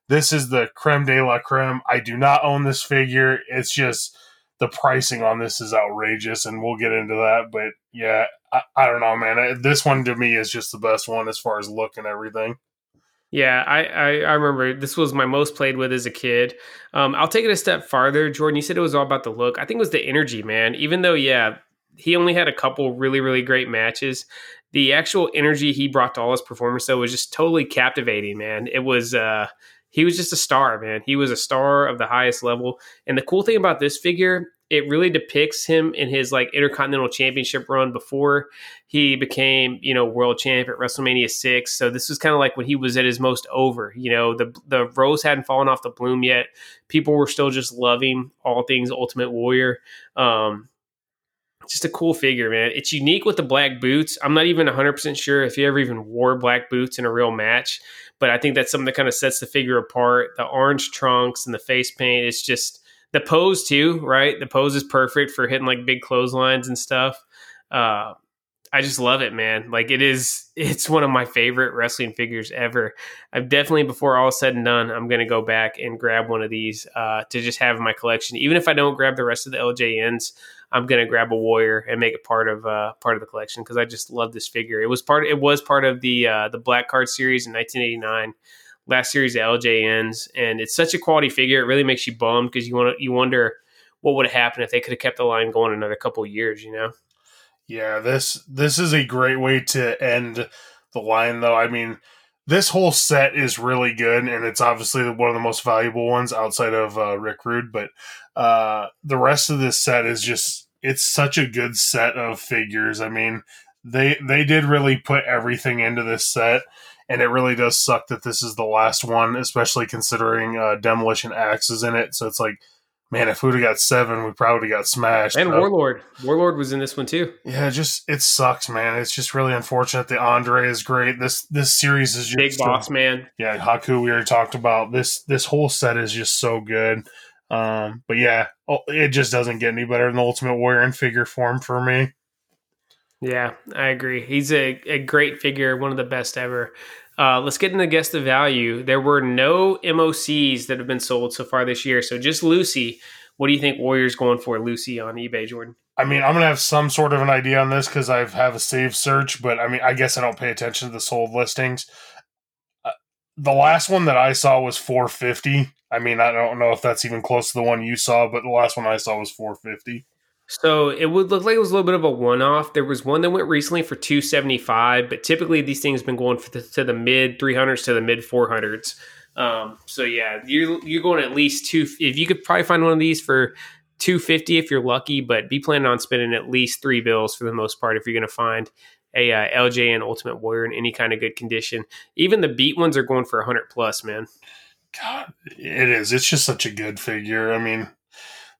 this is the creme de la creme. I do not own this figure. It's just... The pricing on this is outrageous, and we'll get into that. But, yeah, I, I don't know, man. I, this one, to me, is just the best one as far as look and everything. Yeah, I, I, I remember this was my most played with as a kid. Um, I'll take it a step farther. Jordan, you said it was all about the look. I think it was the energy, man. Even though, yeah, he only had a couple really, really great matches, the actual energy he brought to all his performance, though, was just totally captivating, man. It was... uh He was just a star, man. He was a star of the highest level. And the cool thing about this figure, it really depicts him in his like Intercontinental Championship run before he became, you know, world champ at WrestleMania six. So this was kind of like when he was at his most over. You know, the the rose hadn't fallen off the bloom yet. People were still just loving all things Ultimate Warrior. Um, just a cool figure, man. It's unique with the black boots. I'm not even one hundred percent sure if he ever even wore black boots in a real match. But I think that's something that kind of sets the figure apart. The orange trunks and the face paint. It's just the pose too, right? The pose is perfect for hitting like big clotheslines and stuff. Uh, I just love it, man. Like it is, it's one of my favorite wrestling figures ever. I've definitely, before all is said and done, I'm going to go back and grab one of these uh, to just have in my collection. Even if I don't grab the rest of the L J Ns, I'm going to grab a Warrior and make it part of uh, part of the collection because I just love this figure. It was part. It was part of the uh, the Black Card series in nineteen eighty-nine, last series of L J Ns, and it's such a quality figure. It really makes you bummed because you want you wonder what would have happened if they could have kept the line going another couple of years. You know. Yeah, this this is a great way to end the line, though. I mean, this whole set is really good, and it's obviously one of the most valuable ones outside of uh, Rick Rude, but uh, the rest of this set is just, it's such a good set of figures. I mean, they they did really put everything into this set, and it really does suck that this is the last one, especially considering uh, Demolition Axe is in it, so it's like, man, if we'd have got seven, we probably got smashed. And but, Warlord. Warlord was in this one too. Yeah, just it sucks, man. It's just really unfortunate. The Andre is great. This this series is just Big Boss, so, man. Yeah, Haku we already talked about. This this whole set is just so good. Um, but yeah, it just doesn't get any better than the Ultimate Warrior in figure form for me. Yeah, I agree. He's a, a great figure, one of the best ever. Uh, let's get into guess the value. There were no M O Cs that have been sold so far this year. So just Lucy. What do you think Warrior's going for, Lucy, on eBay, Jordan? I mean, I'm going to have some sort of an idea on this because I have a saved search. But, I mean, I guess I don't pay attention to the sold listings. Uh, the last one that I saw was four hundred fifty dollars. I mean, I don't know if that's even close to the one you saw, but the last one I saw was four hundred fifty dollars. So it would look like it was a little bit of a one-off. There was one that went recently for two hundred seventy-five dollars, but typically these things have been going for the, to the mid three hundreds to the mid four hundreds. Um, so yeah, you're you're going at least two. If you could probably find one of these for two hundred fifty dollars if you're lucky, but be planning on spending at least three bills for the most part if you're going to find a uh, L J N Ultimate Warrior in any kind of good condition. Even the beat ones are going for one hundred plus, man. God, it is. It's just such a good figure. I mean,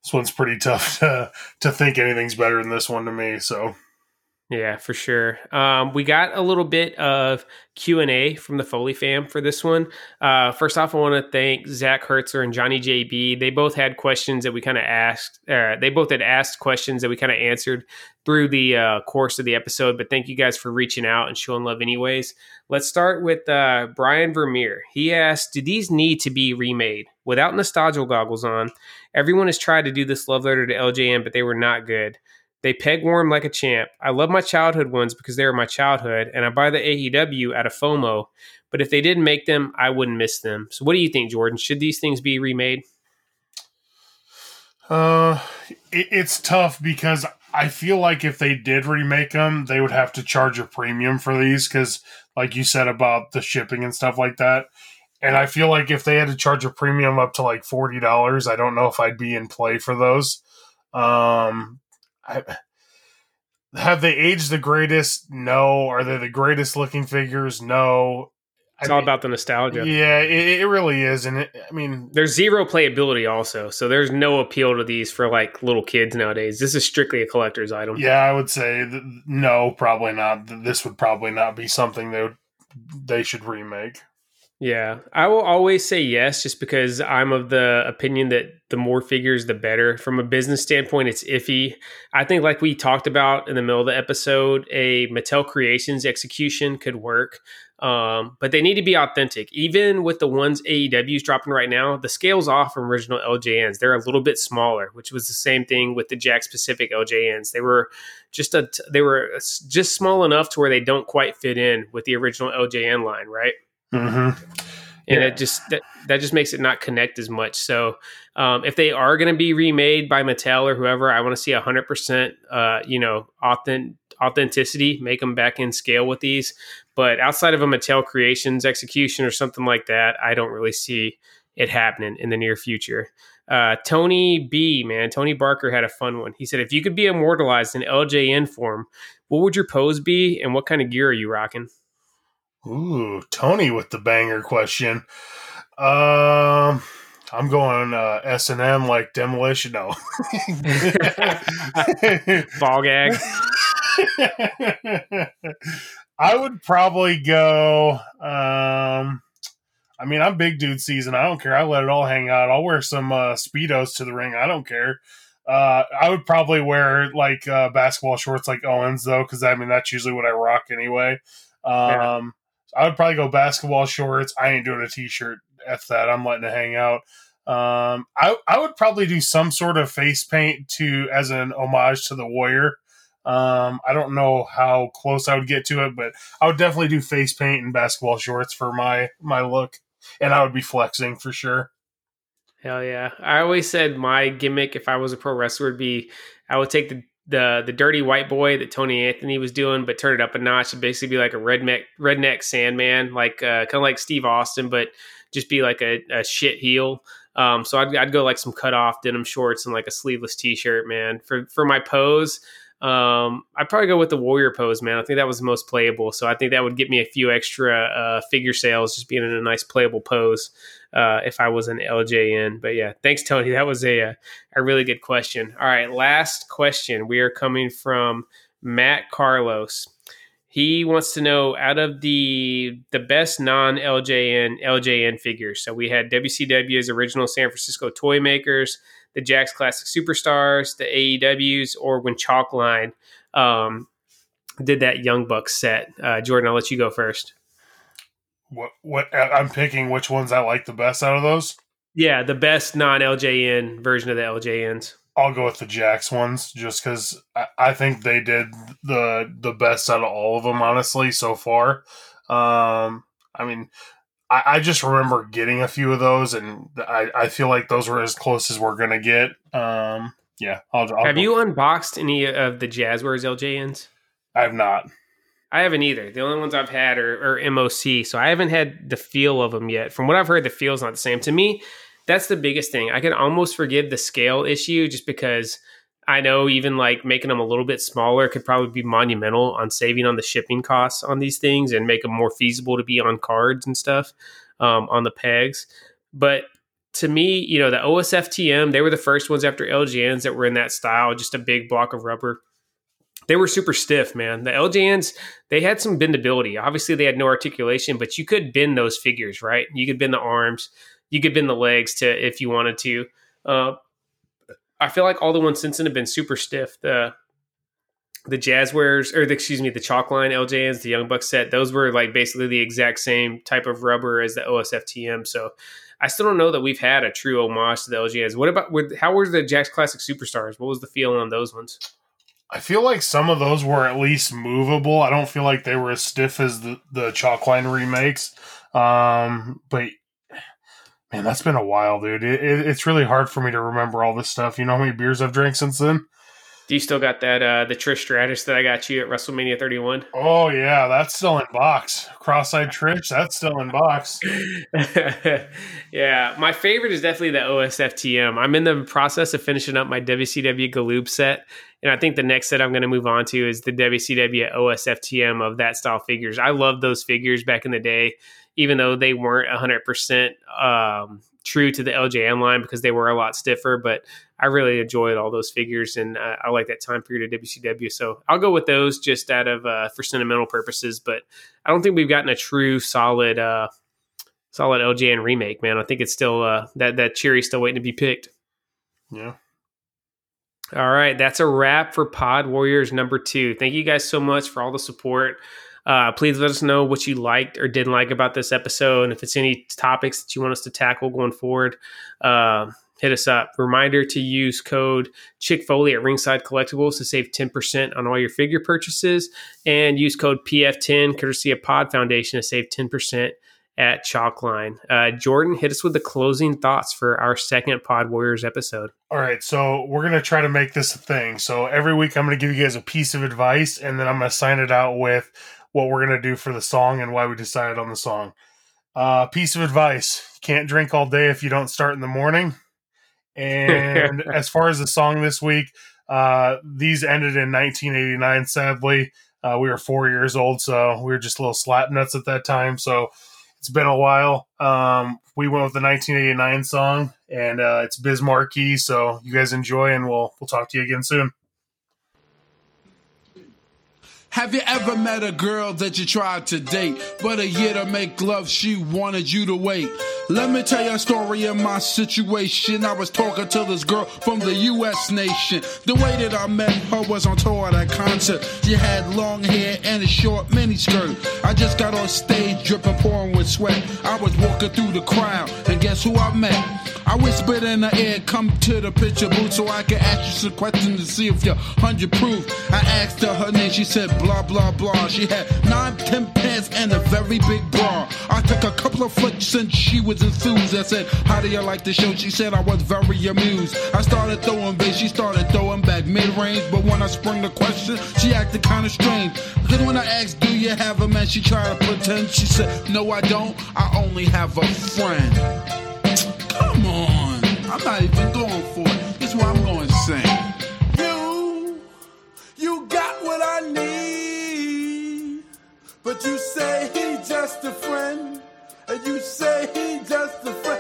this one's pretty tough to, to think anything's better than this one to me. So, yeah, for sure. Um, we got a little bit of Q and A from the Foley fam for this one. Uh, first off, I want to thank Zach Hertzer and Johnny J B. They both had questions that we kind of asked. Uh, they both had asked questions that we kind of answered through the uh, course of the episode. But thank you guys for reaching out and showing love anyways. Let's start with uh, Brian Vermeer. He asked, do these need to be remade? Without nostalgia goggles on, everyone has tried to do this love letter to L J N, but they were not good. They peg warm like a champ. I love my childhood ones because they were my childhood, and I buy the A E W out of FOMO. But if they didn't make them, I wouldn't miss them. So what do you think, Jordan? Should these things be remade? Uh, it, it's tough because I feel like if they did remake them, they would have to charge a premium for these because, like you said about the shipping and stuff like that. And I feel like if they had to charge a premium up to like forty dollars, I don't know if I'd be in play for those. Um, I, have they aged the greatest? No. Are they the greatest looking figures? No. It's I all mean, about the nostalgia. Yeah, it, it really is. And it, I mean, there's zero playability also. So there's no appeal to these for like little kids nowadays. This is strictly a collector's item. Yeah, I would say th- no, probably not. This would probably not be something they would, they should remake. Yeah, I will always say yes, just because I'm of the opinion that the more figures, the better. From a business standpoint, it's iffy. I think like we talked about in the middle of the episode, a Mattel Creations execution could work, um, but they need to be authentic. Even with the ones A E W's dropping right now, the scale's off from original L J Ns. They're a little bit smaller, which was the same thing with the Jax Pacific L J Ns. They were just a, they were just small enough to where they don't quite fit in with the original L J N line, right? Mm-hmm. And yeah. it just that, that just makes it not connect as much. So um, if they are going to be remade by Mattel or whoever, I want to see a hundred percent, you know, authentic authenticity. Make them back in scale with these. But outside of a Mattel Creations execution or something like that, I don't really see it happening in the near future. Uh, Tony B, man, Tony Barker had a fun one. He said, "If you could be immortalized in L J N form, what would your pose be, and what kind of gear are you rocking?" Ooh, Tony with the banger question. Um, I'm going uh, S and M like Demolition. No. Ball gag. I would probably go... Um, I mean, I'm big dude season. I don't care. I let it all hang out. I'll wear some uh, Speedos to the ring. I don't care. Uh, I would probably wear like uh, basketball shorts like Owens, though, because I mean, that's usually what I rock anyway. Um. Yeah. I would probably go basketball shorts. I ain't doing a t-shirt. F that. I'm letting it hang out. Um, I I would probably do some sort of face paint to as an homage to the Warrior. Um, I don't know how close I would get to it, but I would definitely do face paint and basketball shorts for my my look, and I would be flexing for sure. Hell yeah! I always said my gimmick, if I was a pro wrestler, would be I would take the the the dirty white boy that Tony Anthony was doing, but turn it up a notch and basically be like a redneck redneck Sandman, like uh, kind of like Steve Austin, but just be like a, a shit heel. Um, so I'd, I'd go like some cut off denim shorts and like a sleeveless t-shirt, man. For for my pose, um, I'd probably go with the warrior pose, man. I think that was the most playable. So I think that would get me a few extra uh, figure sales, just being in a nice playable pose uh, if I was an L J N. But yeah, thanks, Tony. That was a, a really good question. All right, last question. We are coming from Matt Carlos. He wants to know, out of the the best non-L J N L J N figures. So we had W C W's original San Francisco toy makers, the Jack's Classic Superstars, the A E W's, or when Chalkline um, did that Young Bucks set. Uh, Jordan, I'll let you go first. What? What? I'm picking which ones I like the best out of those. Yeah, the best non-L J N version of the L J Ns. I'll go with the Jax ones just because I, I think they did the the best out of all of them, honestly, so far. Um, I mean, I, I just remember getting a few of those, and I, I feel like those were as close as we're going to get. Um, yeah. I'll, I'll have go. You unboxed any of the Jazzwares L J Ns? I have not. I haven't either. The only ones I've had are, are M O C, so I haven't had the feel of them yet. From what I've heard, the feel's not the same. To me, that's the biggest thing. I can almost forgive the scale issue just because I know even like making them a little bit smaller could probably be monumental on saving on the shipping costs on these things and make them more feasible to be on cards and stuff um, on the pegs. But to me, you know, the O S F T M, they were the first ones after L J Ns that were in that style, just a big block of rubber. They were super stiff, man. The L J Ns, they had some bendability. Obviously, they had no articulation, but you could bend those figures, right? You could bend the arms. You could bend the legs to if you wanted to. Uh, I feel like all the ones since then have been super stiff. The the Jazzwares, or the, excuse me, the Chalkline L J Ns, the Young Bucks set, those were like basically the exact same type of rubber as the O S F T M. So I still don't know that we've had a true homage to the L J Ns. What about with how were the Jack's Classic Superstars? What was the feel on those ones? I feel like some of those were at least movable. I don't feel like they were as stiff as the the Chalkline remakes, um, but. Man, that's been a while, dude. It, it, it's really hard for me to remember all this stuff. You know how many beers I've drank since then? Do you still got that, uh, the Trish Stratus that I got you at WrestleMania thirty-one? Oh, yeah. That's still in box. Cross-eyed Trish, that's still in box. Yeah. My favorite is definitely the O S F T M. I'm in the process of finishing up my W C W Galoob set, and I think the next set I'm going to move on to is the W C W O S F T M of that style figures. I loved those figures back in the day, even though they weren't one hundred percent um, true to the L J N line because they were a lot stiffer. But I really enjoyed all those figures, and uh, I like that time period of W C W. So I'll go with those just out of uh, for sentimental purposes. But I don't think we've gotten a true solid uh, solid L J N remake, man. I think it's still uh, that, that cherry's still waiting to be picked. Yeah. All right. That's a wrap for Pod Warriors number two. Thank you guys so much for all the support. Uh, please let us know what you liked or didn't like about this episode. And if it's any topics that you want us to tackle going forward, uh, hit us up. Reminder to use code Chick Foley at Ringside Collectibles to save ten percent on all your figure purchases. And use code P F ten, courtesy of Pod Foundation, to save ten percent at Chalkline. Uh, Jordan, hit us with the closing thoughts for our second Pod Warriors episode. All right, so we're going to try to make this a thing. So every week I'm going to give you guys a piece of advice, and then I'm going to sign it out with what we're going to do for the song and why we decided on the song. Uh, piece of advice. You can't drink all day if you don't start in the morning. And as far as the song this week, uh, these ended in nineteen eighty-nine, sadly. Uh, we were four years old, so we were just little slap nuts at that time. So it's been a while. Um, we went with the nineteen eighty-nine song, and uh, it's Biz Markie. So you guys enjoy, and we'll we'll talk to you again soon. Have you ever met a girl that you tried to date, but a year to make love, she wanted you to wait? Let me tell you a story of my situation. I was talking to this girl from the U S nation. The way that I met her was on tour at a concert. She had long hair and a short miniskirt. I just got on stage dripping, pouring with sweat. I was walking through the crowd, and guess who I met? I whispered in her ear, come to the picture booth so I can ask you some questions to see if you're one hundred proof. I asked her her name, she said, blah, blah, blah. She had nine, ten pants and a very big bra. I took a couple of flicks and she was enthused. I said, how do you like the show? She said I was very amused. I started throwing bass, she started throwing back mid-range. But when I sprung the question, she acted kind of strange. Because when I asked, do you have a man? She tried to pretend. She said, no, I don't. I only have a friend. Come on. I'm not even going for it. That's what I'm going to sing. You, you got what I need. But you say he just a friend. And you say he just a friend.